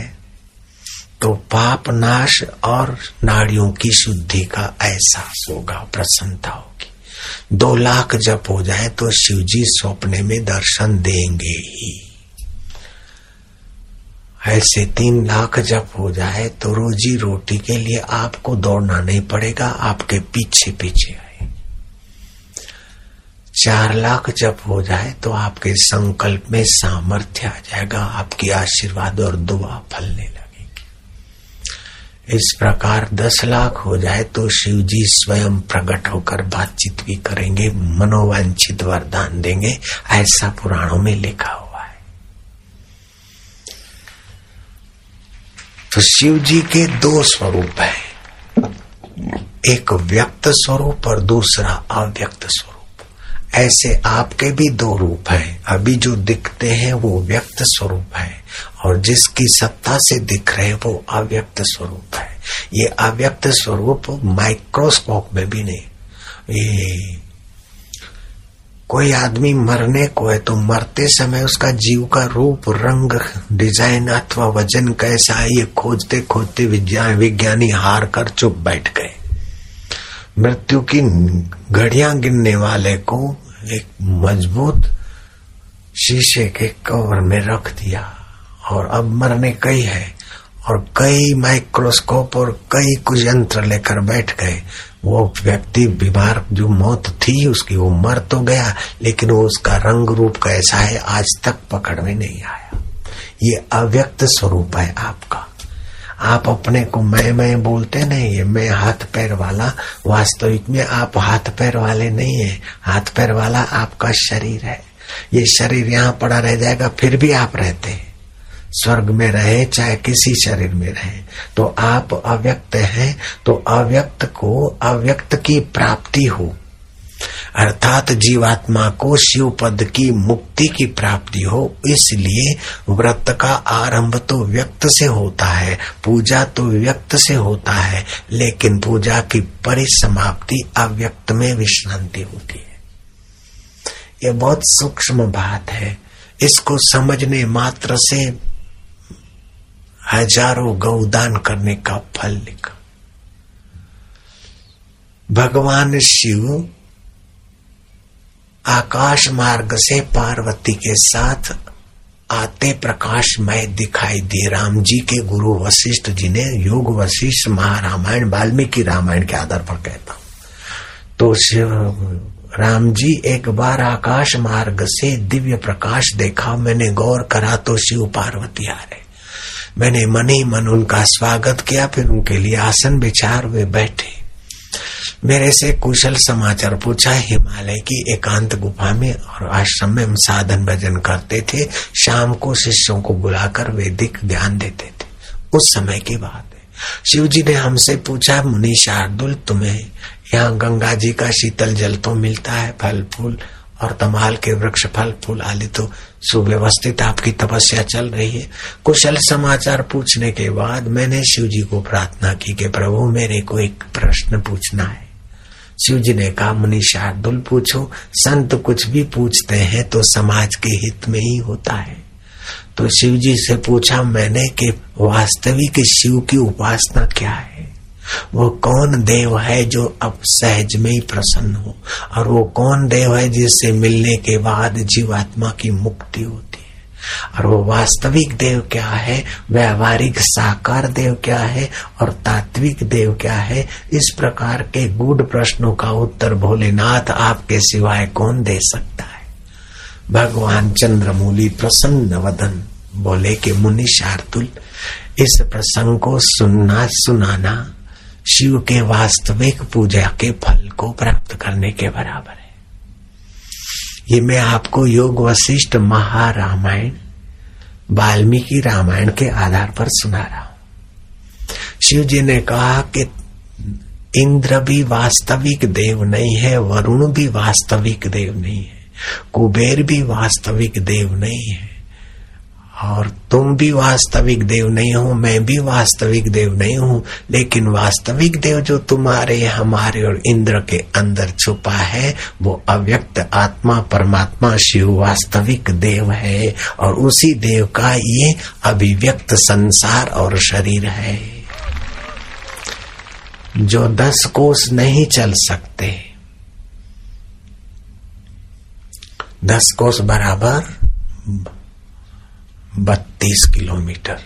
तो पाप नाश और नाड़ियों की शुद्धि का एहसास होगा, प्रसन्नता होगी। 2,00,000 जप हो जाए तो शिवजी सपने में दर्शन देंगे ही। ऐसे 3,00,000 जप हो जाए तो रोजी रोटी के लिए आपको दौड़ना नहीं पड़ेगा, आपके पीछे पीछे आएंगे। 4,00,000 जप हो जाए तो आपके संकल्प में सामर्थ्य आ जाएगा, आपकी आशीर्वाद और दुआ फलने लगेगी। इस प्रकार 10 लाख हो जाए तो शिव जी स्वयं प्रकट होकर बातचीत भी करेंगे, मनोवांछित वरदान देंगे, ऐसा पुराणों में लिखा हुआ है। तो शिव जी के 2 स्वरूप हैं, एक व्यक्त स्वरूप और दूसरा अव्यक्त स्वरूप। ऐसे आपके भी 2 रूप हैं। अभी जो दिखते हैं वो व्यक्त स्वरूप है और जिसकी सत्ता से दिख रहे हैं वो अव्यक्त स्वरूप है। ये अव्यक्त स्वरूप माइक्रोस्कोप में भी नहीं। ये कोई आदमी मरने को है तो मरते समय उसका जीव का रूप, रंग, डिजाइन अथवा वजन कैसा है, ये खोजते खोजते विज्ञानी हार कर चुप बैठ गए। मृत्यु की घड़ियां गिनने वाले को एक मजबूत शीशे के कवर में रख दिया और अब मरने कई है और कई माइक्रोस्कोप और कई कुछ यंत्र लेकर बैठ गए। वो व्यक्ति बीमार जो मौत थी उसकी, वो मर तो गया लेकिन वो उसका रंग रूप कैसा है आज तक पकड़ में नहीं आया। ये अव्यक्त स्वरूप है आपका। आप अपने को मैं बोलते नहीं है, मैं हाथ पैर वाला। वास्तविक में आप हाथ पैर वाले नहीं है, हाथ पैर वाला आपका शरीर है। ये शरीर यहाँ पड़ा रह जाएगा फिर भी आप रहते हैं। स्वर्ग में रहे चाहे किसी शरीर में रहे, तो आप अव्यक्त हैं। तो अव्यक्त को अव्यक्त की प्राप्ति हो, अर्थात जीवात्मा को शिव पद की मुक्ति की प्राप्ति हो। इसलिए व्रत का आरंभ तो व्यक्त से होता है, पूजा तो व्यक्त से होता है, लेकिन पूजा की परिसमाप्ति अव्यक्त में विश्रांति होती है। ये बहुत सूक्ष्म बात है, इसको समझने मात्र से हजारों गौदान करने का फल निकला। भगवान शिव आकाश मार्ग से पार्वती के साथ आते प्रकाशमय दिखाई दिए। राम जी के गुरु वशिष्ठ जी ने योग वशिष्ठ महारामायण वाल्मीकि रामायण के आधार पर कहता हूं। तो शिव राम जी एक बार आकाश मार्ग से दिव्य प्रकाश देखा, मैंने गौर करा तो शिव पार्वती आ रहे। मैंने मन ही मन उनका स्वागत किया, फिर उनके लिए आसन बिछाए, वे बैठे। मेरे से कुशल समाचार पूछा। हिमालय की एकांत गुफा में और आश्रम में हम साधन भजन करते थे। शाम को शिष्यों को बुलाकर वैदिक ध्यान देते थे। उस समय की बात है। शिव जी ने हमसे पूछा, मुनि शार्दुल, तुम्हें यहाँ गंगा जी का शीतल जल तो मिलता है, फल फूल और तमाल के वृक्ष फल फूल आदि तो सुव्यवस्थित, आपकी तपस्या चल रही है। कुशल समाचार पूछने के बाद मैंने शिव जी को प्रार्थना की कि प्रभु मेरे को एक प्रश्न पूछना है। शिव जी ने कहा, मुनि शार्दुल पूछो, संत कुछ भी पूछते हैं तो समाज के हित में ही होता है। तो शिव जी से पूछा मैंने कि वास्तविक शिव की उपासना क्या है, वो कौन देव है जो अब सहज में ही प्रसन्न हो, और वो कौन देव है जिससे मिलने के बाद जीवात्मा की मुक्ति होती है, और वो वास्तविक देव क्या है, व्यावहारिक साकार देव क्या है और तात्विक देव क्या है। इस प्रकार के गूढ़ प्रश्नों का उत्तर भोलेनाथ आपके सिवाय कौन दे सकता है। भगवान चंद्रमूली प्रसन्न वदन बोले कि मुनि शार्दुल, इस प्रसंग को सुनना सुनाना शिव के वास्तविक पूजा के फल को प्राप्त करने के बराबर है। ये मैं आपको योग वशिष्ठ महारामायण वाल्मीकि रामायण के आधार पर सुना रहा हूं। शिव जी ने कहा कि इंद्र भी वास्तविक देव नहीं है, वरुण भी वास्तविक देव नहीं है, कुबेर भी वास्तविक देव नहीं है, और तुम भी वास्तविक देव नहीं हो, मैं भी वास्तविक देव नहीं हूँ। लेकिन वास्तविक देव जो तुम्हारे, हमारे और इंद्र के अंदर छुपा है वो अव्यक्त आत्मा परमात्मा शिव वास्तविक देव है, और उसी देव का ये अभिव्यक्त संसार और शरीर है। जो 10 कोस नहीं चल सकते, 10 कोस बराबर 32 किलोमीटर,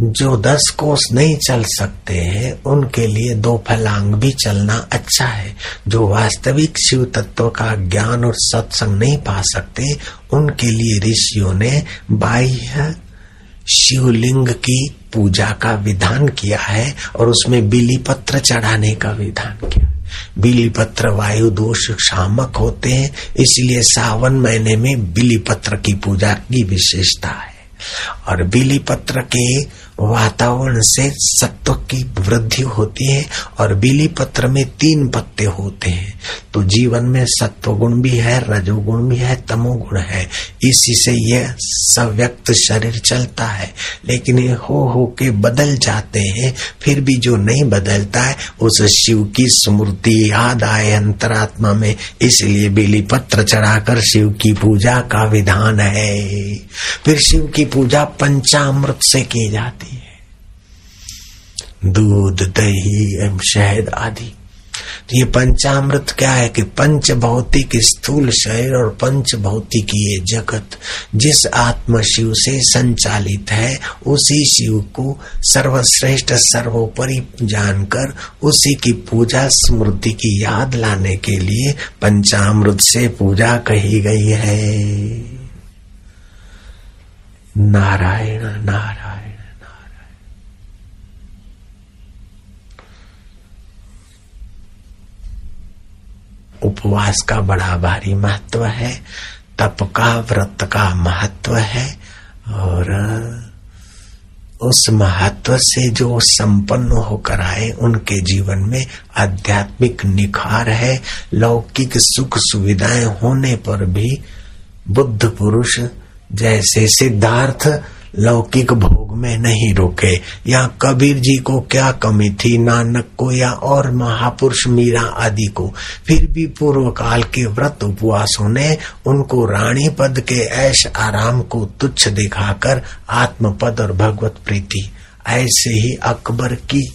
जो 10 कोस नहीं चल सकते हैं उनके लिए 2 फलांग भी चलना अच्छा है। जो वास्तविक शिव तत्व का ज्ञान और सत्संग नहीं पा सकते उनके लिए ऋषियों ने बाह्य शिवलिंग की पूजा का विधान किया है और उसमें बिली पत्र चढ़ाने का विधान किया। बिली पत्र वायु दोष शामक होते हैं, इसलिए सावन महीने में बिली पत्र की पूजा की विशेषता है। और बिली पत्र के वातावरण से सत्व की वृद्धि होती है और बिली पत्र में 3 पत्ते होते हैं, तो जीवन में सत्व गुण भी है, रजोगुण भी है, तमोगुण है। इसी से यह सव्यक्त शरीर चलता है, लेकिन ये हो के बदल जाते हैं। फिर भी जो नहीं बदलता है उस शिव की स्मृति याद आए अंतरात्मा में, इसलिए बिली पत्र चढ़ाकर शिव की पूजा का विधान है। फिर शिव की पूजा पंचामृत से की जाती है, दूध, दही एवं शहद आदि। तो ये पंचामृत क्या है कि पंच भौतिक स्थूल शरीर और पंच भौतिक ये जगत जिस आत्म शिव से संचालित है, उसी शिव को सर्वश्रेष्ठ सर्वोपरि जानकर उसी की पूजा स्मृति की याद लाने के लिए पंचामृत से पूजा कही गई है। नारायण नारायण। उपवास का बड़ा भारी महत्व है, तप का व्रत का महत्व है, और उस महत्व से जो संपन्न होकर आए उनके जीवन में आध्यात्मिक निखार है। लौकिक सुख सुविधाएं होने पर भी बुद्ध पुरुष जैसे सिद्धार्थ लौकिक भोग में नहीं रुके। या कबीर जी को क्या कमी थी, नानक को या और महापुरुष मीरा आदि को, फिर भी पूर्व काल के व्रत उपवासों ने उनको रानी पद के ऐश आराम को तुच्छ दिखाकर आत्मपद और भगवत प्रीति। ऐसे ही अकबर की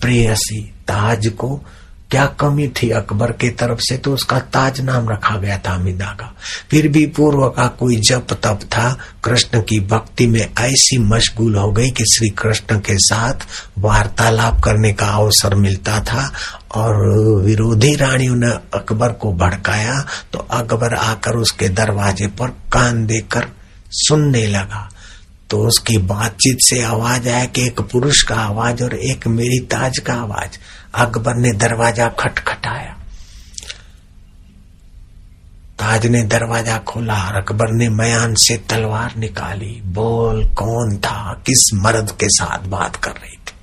प्रेयसी ताज को क्या कमी थी, अकबर के तरफ से तो उसका ताज नाम रखा गया था अमिदा का, फिर भी पूर्व का कोई जप तप था, कृष्ण की भक्ति में ऐसी मशगूल हो गई कि श्री कृष्ण के साथ वार्तालाप करने का अवसर मिलता था। और विरोधी रानियों ने अकबर को भड़काया तो अकबर आकर उसके दरवाजे पर कान देकर सुनने लगा, तो उसकी बातचीत से आवाज आया कि एक पुरुष का आवाज और एक मेरी ताज का आवाज। अकबर ने दरवाजा खटखटाया, ताज ने दरवाजा खोला, अकबर ने मयान से तलवार निकाली। बोल कौन था, किस मर्द के साथ बात कर रही थी?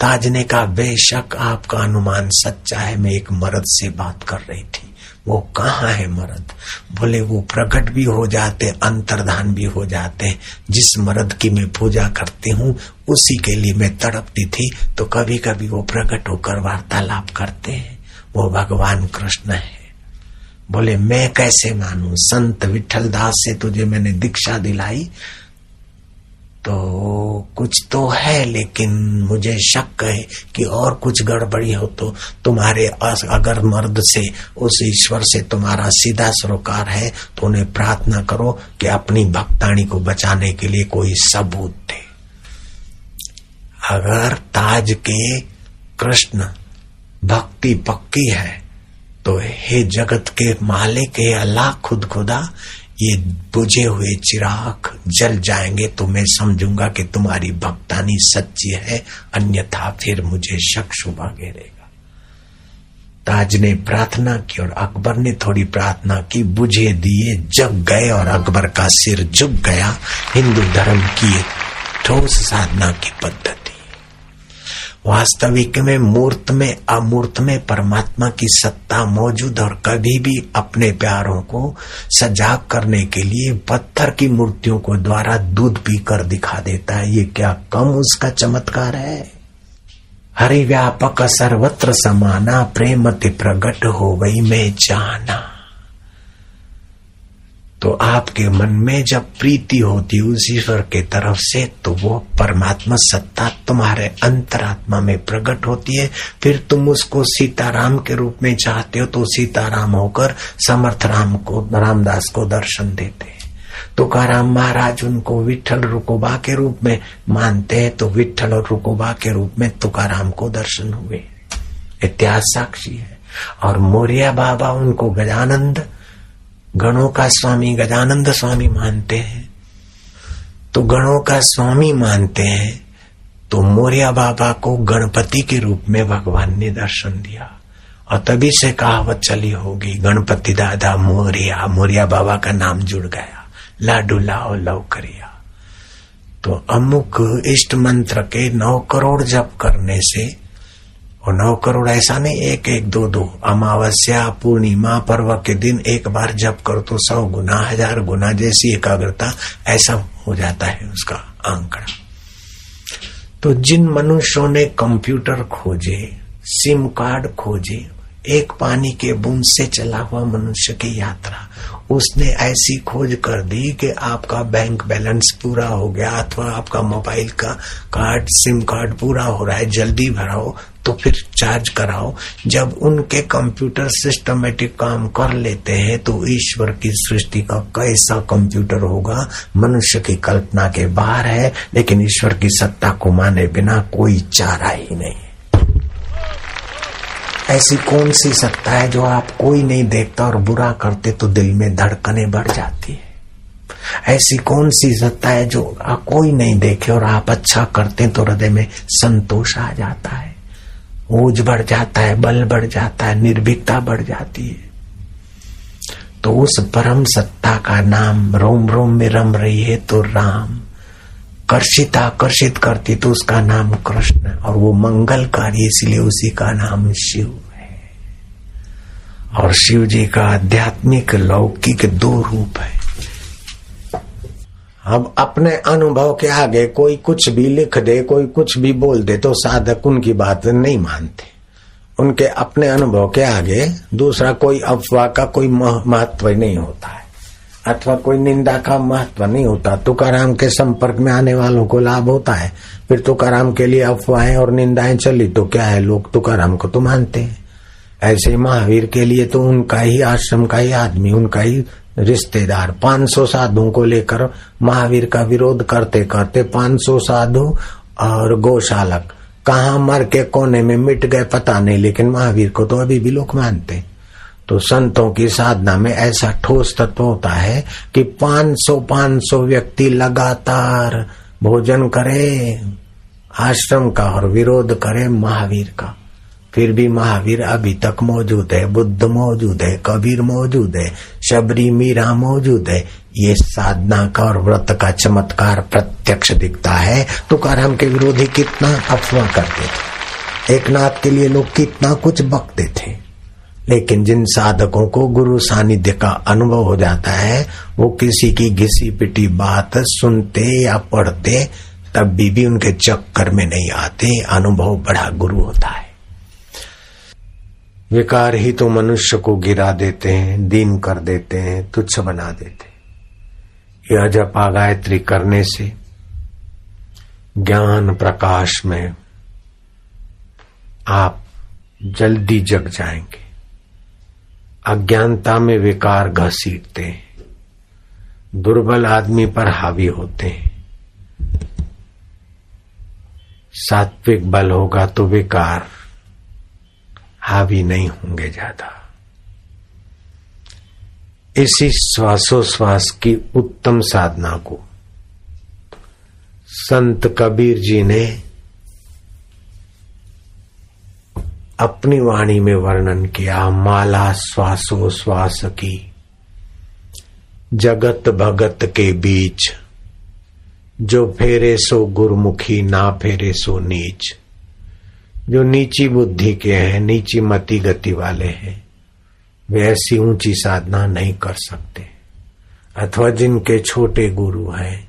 ताज ने कहा बेशक आपका अनुमान सच्चा है, मैं एक मर्द से बात कर रही थी। वो कहाँ है मर्द? बोले वो प्रकट भी हो जाते अंतर्धान भी हो जाते। जिस मर्द की मैं पूजा करती हूँ उसी के लिए मैं तड़पती थी, तो कभी कभी वो प्रकट होकर वार्तालाप करते हैं, वो भगवान कृष्ण है। बोले मैं कैसे मानूं, संत विठल दास से तुझे मैंने दीक्षा दिलाई तो कुछ तो है, लेकिन मुझे शक है कि और कुछ गड़बड़ी हो। तो तुम्हारे अगर मर्द से उस ईश्वर से तुम्हारा सीधा सरोकार है तो उन्हें प्रार्थना करो कि अपनी भक्तानी को बचाने के लिए कोई सबूत दे। अगर ताज के कृष्ण भक्ति पक्की है तो हे जगत के मालिक, हे अल्लाह खुद खुदा, ये बुझे हुए चिराग जल जाएंगे तो मैं समझूंगा कि तुम्हारी भक्तानी सच्ची है, अन्यथा फिर मुझे शक शुबा घेरेगा। ताज ने प्रार्थना की और अकबर ने थोड़ी प्रार्थना की, बुझे दिए जग गए और अकबर का सिर झुक गया। हिंदू धर्म की ये ठोस साधना की पद्धति। वास्तविक में मूर्त में अमूर्त में परमात्मा की सत्ता मौजूद और कभी भी अपने प्यारों को सजाग करने के लिए पत्थर की मूर्तियों को द्वारा दूध पीकर दिखा देता है। ये क्या कम उसका चमत्कार है। हरि व्यापक सर्वत्र समाना, प्रेम ते प्रगट हो वही मैं जाना। तो आपके मन में जब प्रीति होती उस ईश्वर के तरफ से, तो वो परमात्मा सत्ता तुम्हारे अंतरात्मा में प्रकट होती है। फिर तुम उसको सीताराम के रूप में चाहते हो तो सीताराम होकर समर्थ राम को, रामदास को दर्शन देते हैं। तुकाराम महाराज उनको विठल रुकोबा के रूप में मानते हैं, तो विठल और रुकोबा के रूप में तुकाराम को दर्शन हुए, इतिहास साक्षी है। और मोरिया बाबा उनको गजानंद गणों का स्वामी, गजानंद स्वामी मानते हैं, तो गणों का स्वामी मानते हैं। तो मोरिया बाबा को गणपति के रूप में भगवान ने दर्शन दिया और तभी से कहावत चली होगी, गणपति दादा मोरिया। मोरिया बाबा का नाम जुड़ गया, लाडू लाओ लव करिया। तो अमुक इष्ट मंत्र के 9 करोड़ जप करने से, और 9 करोड़ ऐसा नहीं एक एक दो दो, अमावस्या पूर्णिमा पर्व के दिन एक बार जप करो तो 100 गुना 1000 गुना जैसी एकाग्रता ऐसा हो जाता है उसका आंकड़ा। तो जिन मनुष्यों ने कंप्यूटर खोजे, सिम कार्ड खोजे, एक पानी के बूंद से चला हुआ मनुष्य की यात्रा, उसने ऐसी खोज कर दी कि आपका बैंक बैलेंस पूरा हो गया अथवा आपका मोबाइल का कार्ड सिम कार्ड पूरा हो रहा है, जल्दी भराओ तो फिर चार्ज कराओ। जब उनके कंप्यूटर सिस्टमेटिक काम कर लेते हैं तो ईश्वर की सृष्टि का कैसा कंप्यूटर होगा, मनुष्य की कल्पना के बाहर है, लेकिन ईश्वर की सत्ता को माने बिना कोई चारा ही नहीं। ऐसी कौन सी सत्ता है जो आप कोई नहीं देखता और बुरा करते तो दिल में धड़कने बढ़ जाती है? ऐसी कौन सी सत्ता है जो कोई नहीं देखे और आप अच्छा करते तो हृदय में संतोष आ जाता है, ओज बढ़ जाता है, बल बढ़ जाता है, निर्भीकता बढ़ जाती है? तो उस परम सत्ता का नाम रोम रोम में रम रही है तो राम, कर्षिता आकर्षित करती तो उसका नाम कृष्ण, और वो मंगलकारी इसलिए उसी का नाम शिव है। और शिव जी का आध्यात्मिक लौकिक 2 रूप है। अब अपने अनुभव के आगे कोई कुछ भी लिख दे, कोई कुछ भी बोल दे तो साधक उनकी बात नहीं मानते। उनके अपने अनुभव के आगे दूसरा कोई अफवाह का कोई महत्व नहीं होता है अथवा कोई निंदा का महत्व नहीं होता। तुकाराम के संपर्क में आने वालों को लाभ होता है, फिर तुकाराम के लिए अफवाहें और निंदाएं चली तो क्या है, लोग तुकाराम को तो मानते हैं। ऐसे महावीर के लिए तो उनका ही आश्रम का ही आदमी, उनका ही रिश्तेदार 500 साधुओं को लेकर महावीर का विरोध करते करते 500 साधु और गौशालक कहां मर के कोने में मिट गए पता नहीं, लेकिन महावीर को तो अभी भी लोग मानते हैं। तो संतों की साधना में ऐसा ठोस तत्व होता है कि 500 व्यक्ति लगातार भोजन करे आश्रम का और विरोध करे महावीर का, फिर भी महावीर अभी तक मौजूद है, बुद्ध मौजूद है, कबीर मौजूद है, शबरी मीरा मौजूद है। ये साधना का और व्रत का चमत्कार प्रत्यक्ष दिखता है। तुकाराम के विरोधी कितना अफवाह करते थे, एक नाथ के लिए लोग कितना कुछ बकते थे, लेकिन जिन साधकों को गुरु सानिध्य का अनुभव हो जाता है वो किसी की घिसी पिटी बात सुनते या पढ़ते तब भी उनके चक्कर में नहीं आते। अनुभव बड़ा गुरु होता है। विकार ही तो मनुष्य को गिरा देते हैं, दीन कर देते हैं, तुच्छ बना देते। यह जपा गायत्री करने से ज्ञान प्रकाश में आप जल्दी जग जाएंगे। अज्ञानता में विकार घसीटते हैं, दुर्बल आदमी पर हावी होते हैं। सात्विक बल होगा तो विकार हावी नहीं होंगे ज्यादा। इसी श्वासोश्वास की उत्तम साधना को संत कबीर जी ने अपनी वाणी में वर्णन किया। माला श्वासो श्वास की जगत भगत के बीच, जो फेरे सो गुरुमुखी ना फेरे सो नीच। जो नीची बुद्धि के हैं, नीची मति गति वाले हैं, वे ऐसी ऊंची साधना नहीं कर सकते। अथवा जिनके छोटे गुरु हैं,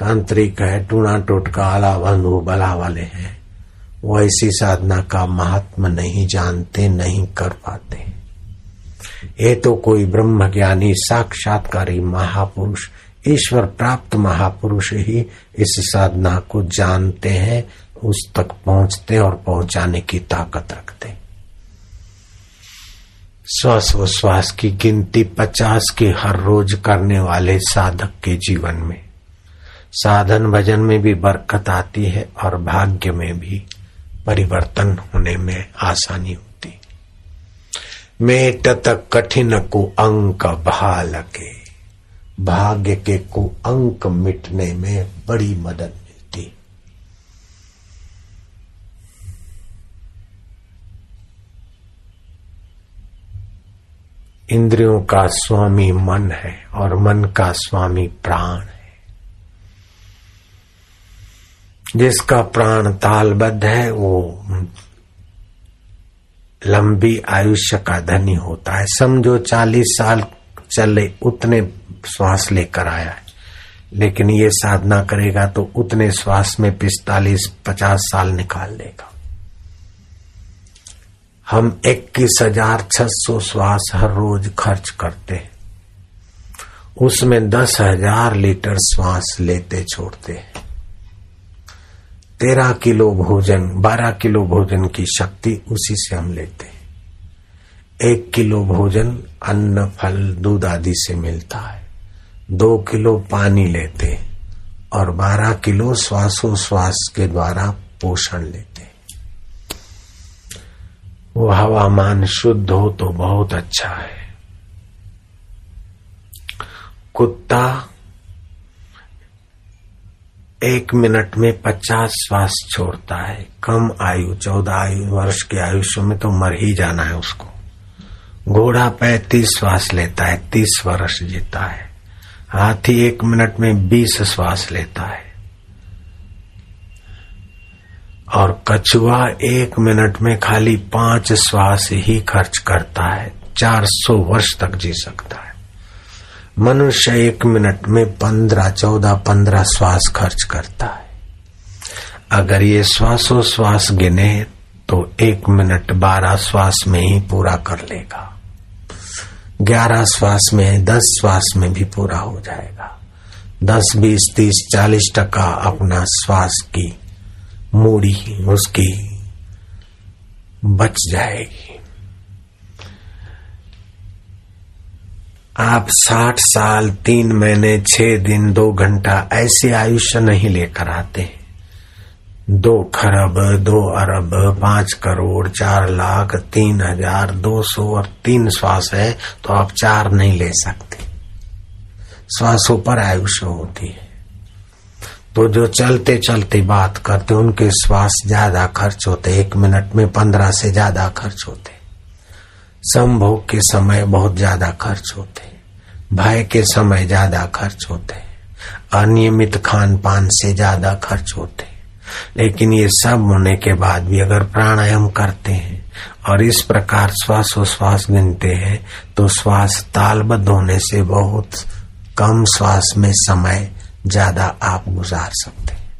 तांत्रिक है, टूणा टोटका आला बंधु बला वाले हैं, वो ऐसी साधना का महात्म नहीं जानते, नहीं कर पाते। ये तो कोई ब्रह्मज्ञानी साक्षात्कारी महापुरुष, ईश्वर प्राप्त महापुरुष ही इस साधना को जानते हैं, उस तक पहुंचते और पहुंचाने की ताकत रखते। श्वासोश्वास की गिनती 50 की हर रोज करने वाले साधक के जीवन में साधन भजन में भी बरकत आती है और भाग्य में भी परिवर्तन होने में आसानी होती। मेट तक कठिन को अंक बहाल के, भाग्य के को अंक मिटने में बड़ी मदद मिलती। इंद्रियों का स्वामी मन है और मन का स्वामी प्राण है। जिसका प्राण तालबद्ध है वो लंबी आयुष्य का धनी होता है। समझो 40 साल चले उतने श्वास लेकर आया है, लेकिन ये साधना करेगा तो उतने श्वास में 45-50 साल निकाल लेगा। हम 21,600 श्वास हर रोज खर्च करते हैं, उसमें 10,000 लीटर श्वास लेते छोड़ते हैं। 13 किलो भोजन, 12 किलो भोजन की शक्ति उसी से हम लेते हैं। 1 किलो भोजन अन्न फल दूध आदि से मिलता है, 2 किलो पानी लेते हैं और 12 किलो श्वासोश्वास के द्वारा पोषण लेते हैं। वो हवामान शुद्ध हो तो बहुत अच्छा है। कुत्ता 1 मिनट में 50 श्वास छोड़ता है। कम आयु 14 वर्ष के आयुष्य में तो मर ही जाना है उसको। घोड़ा 35 श्वास लेता है, 30 वर्ष जीता है। हाथी 1 मिनट में 20 श्वास लेता है और कछुआ 1 मिनट में खाली 5 श्वास ही खर्च करता है, 400 वर्ष तक जी सकता है। मनुष्य 1 मिनट में 15-14-15 श्वास खर्च करता है। अगर ये श्वासोश्वास गिने तो 1 मिनट 12 श्वास में ही पूरा कर लेगा, 11 श्वास में, 10 श्वास में भी पूरा हो जाएगा। 10, 20, 30, 40% अपना श्वास की मूड़ी उसकी बच जाएगी। आप 60 साल 3 महीने 6 दिन 2 घंटा ऐसे आयुष्य नहीं लेकर आते। 2 खरब 2 अरब 5 करोड़ 4 लाख 3,000 200 और 3 श्वास है तो आप 4 नहीं ले सकते। श्वासों पर आयुष्य होती है। तो जो चलते चलते बात करते उनके श्वास ज्यादा खर्च होते, 1 मिनट में 15 से ज्यादा खर्च होते। संभोग के समय बहुत ज्यादा खर्च होते, भय के समय ज्यादा खर्च होते, अनियमित खान पान से ज्यादा खर्च होते। लेकिन ये सब होने के बाद भी अगर प्राणायाम करते हैं और इस प्रकार श्वासोश्वास गिनते हैं तो श्वास तालबद्ध होने से बहुत कम श्वास में समय ज्यादा आप गुजार सकते हैं।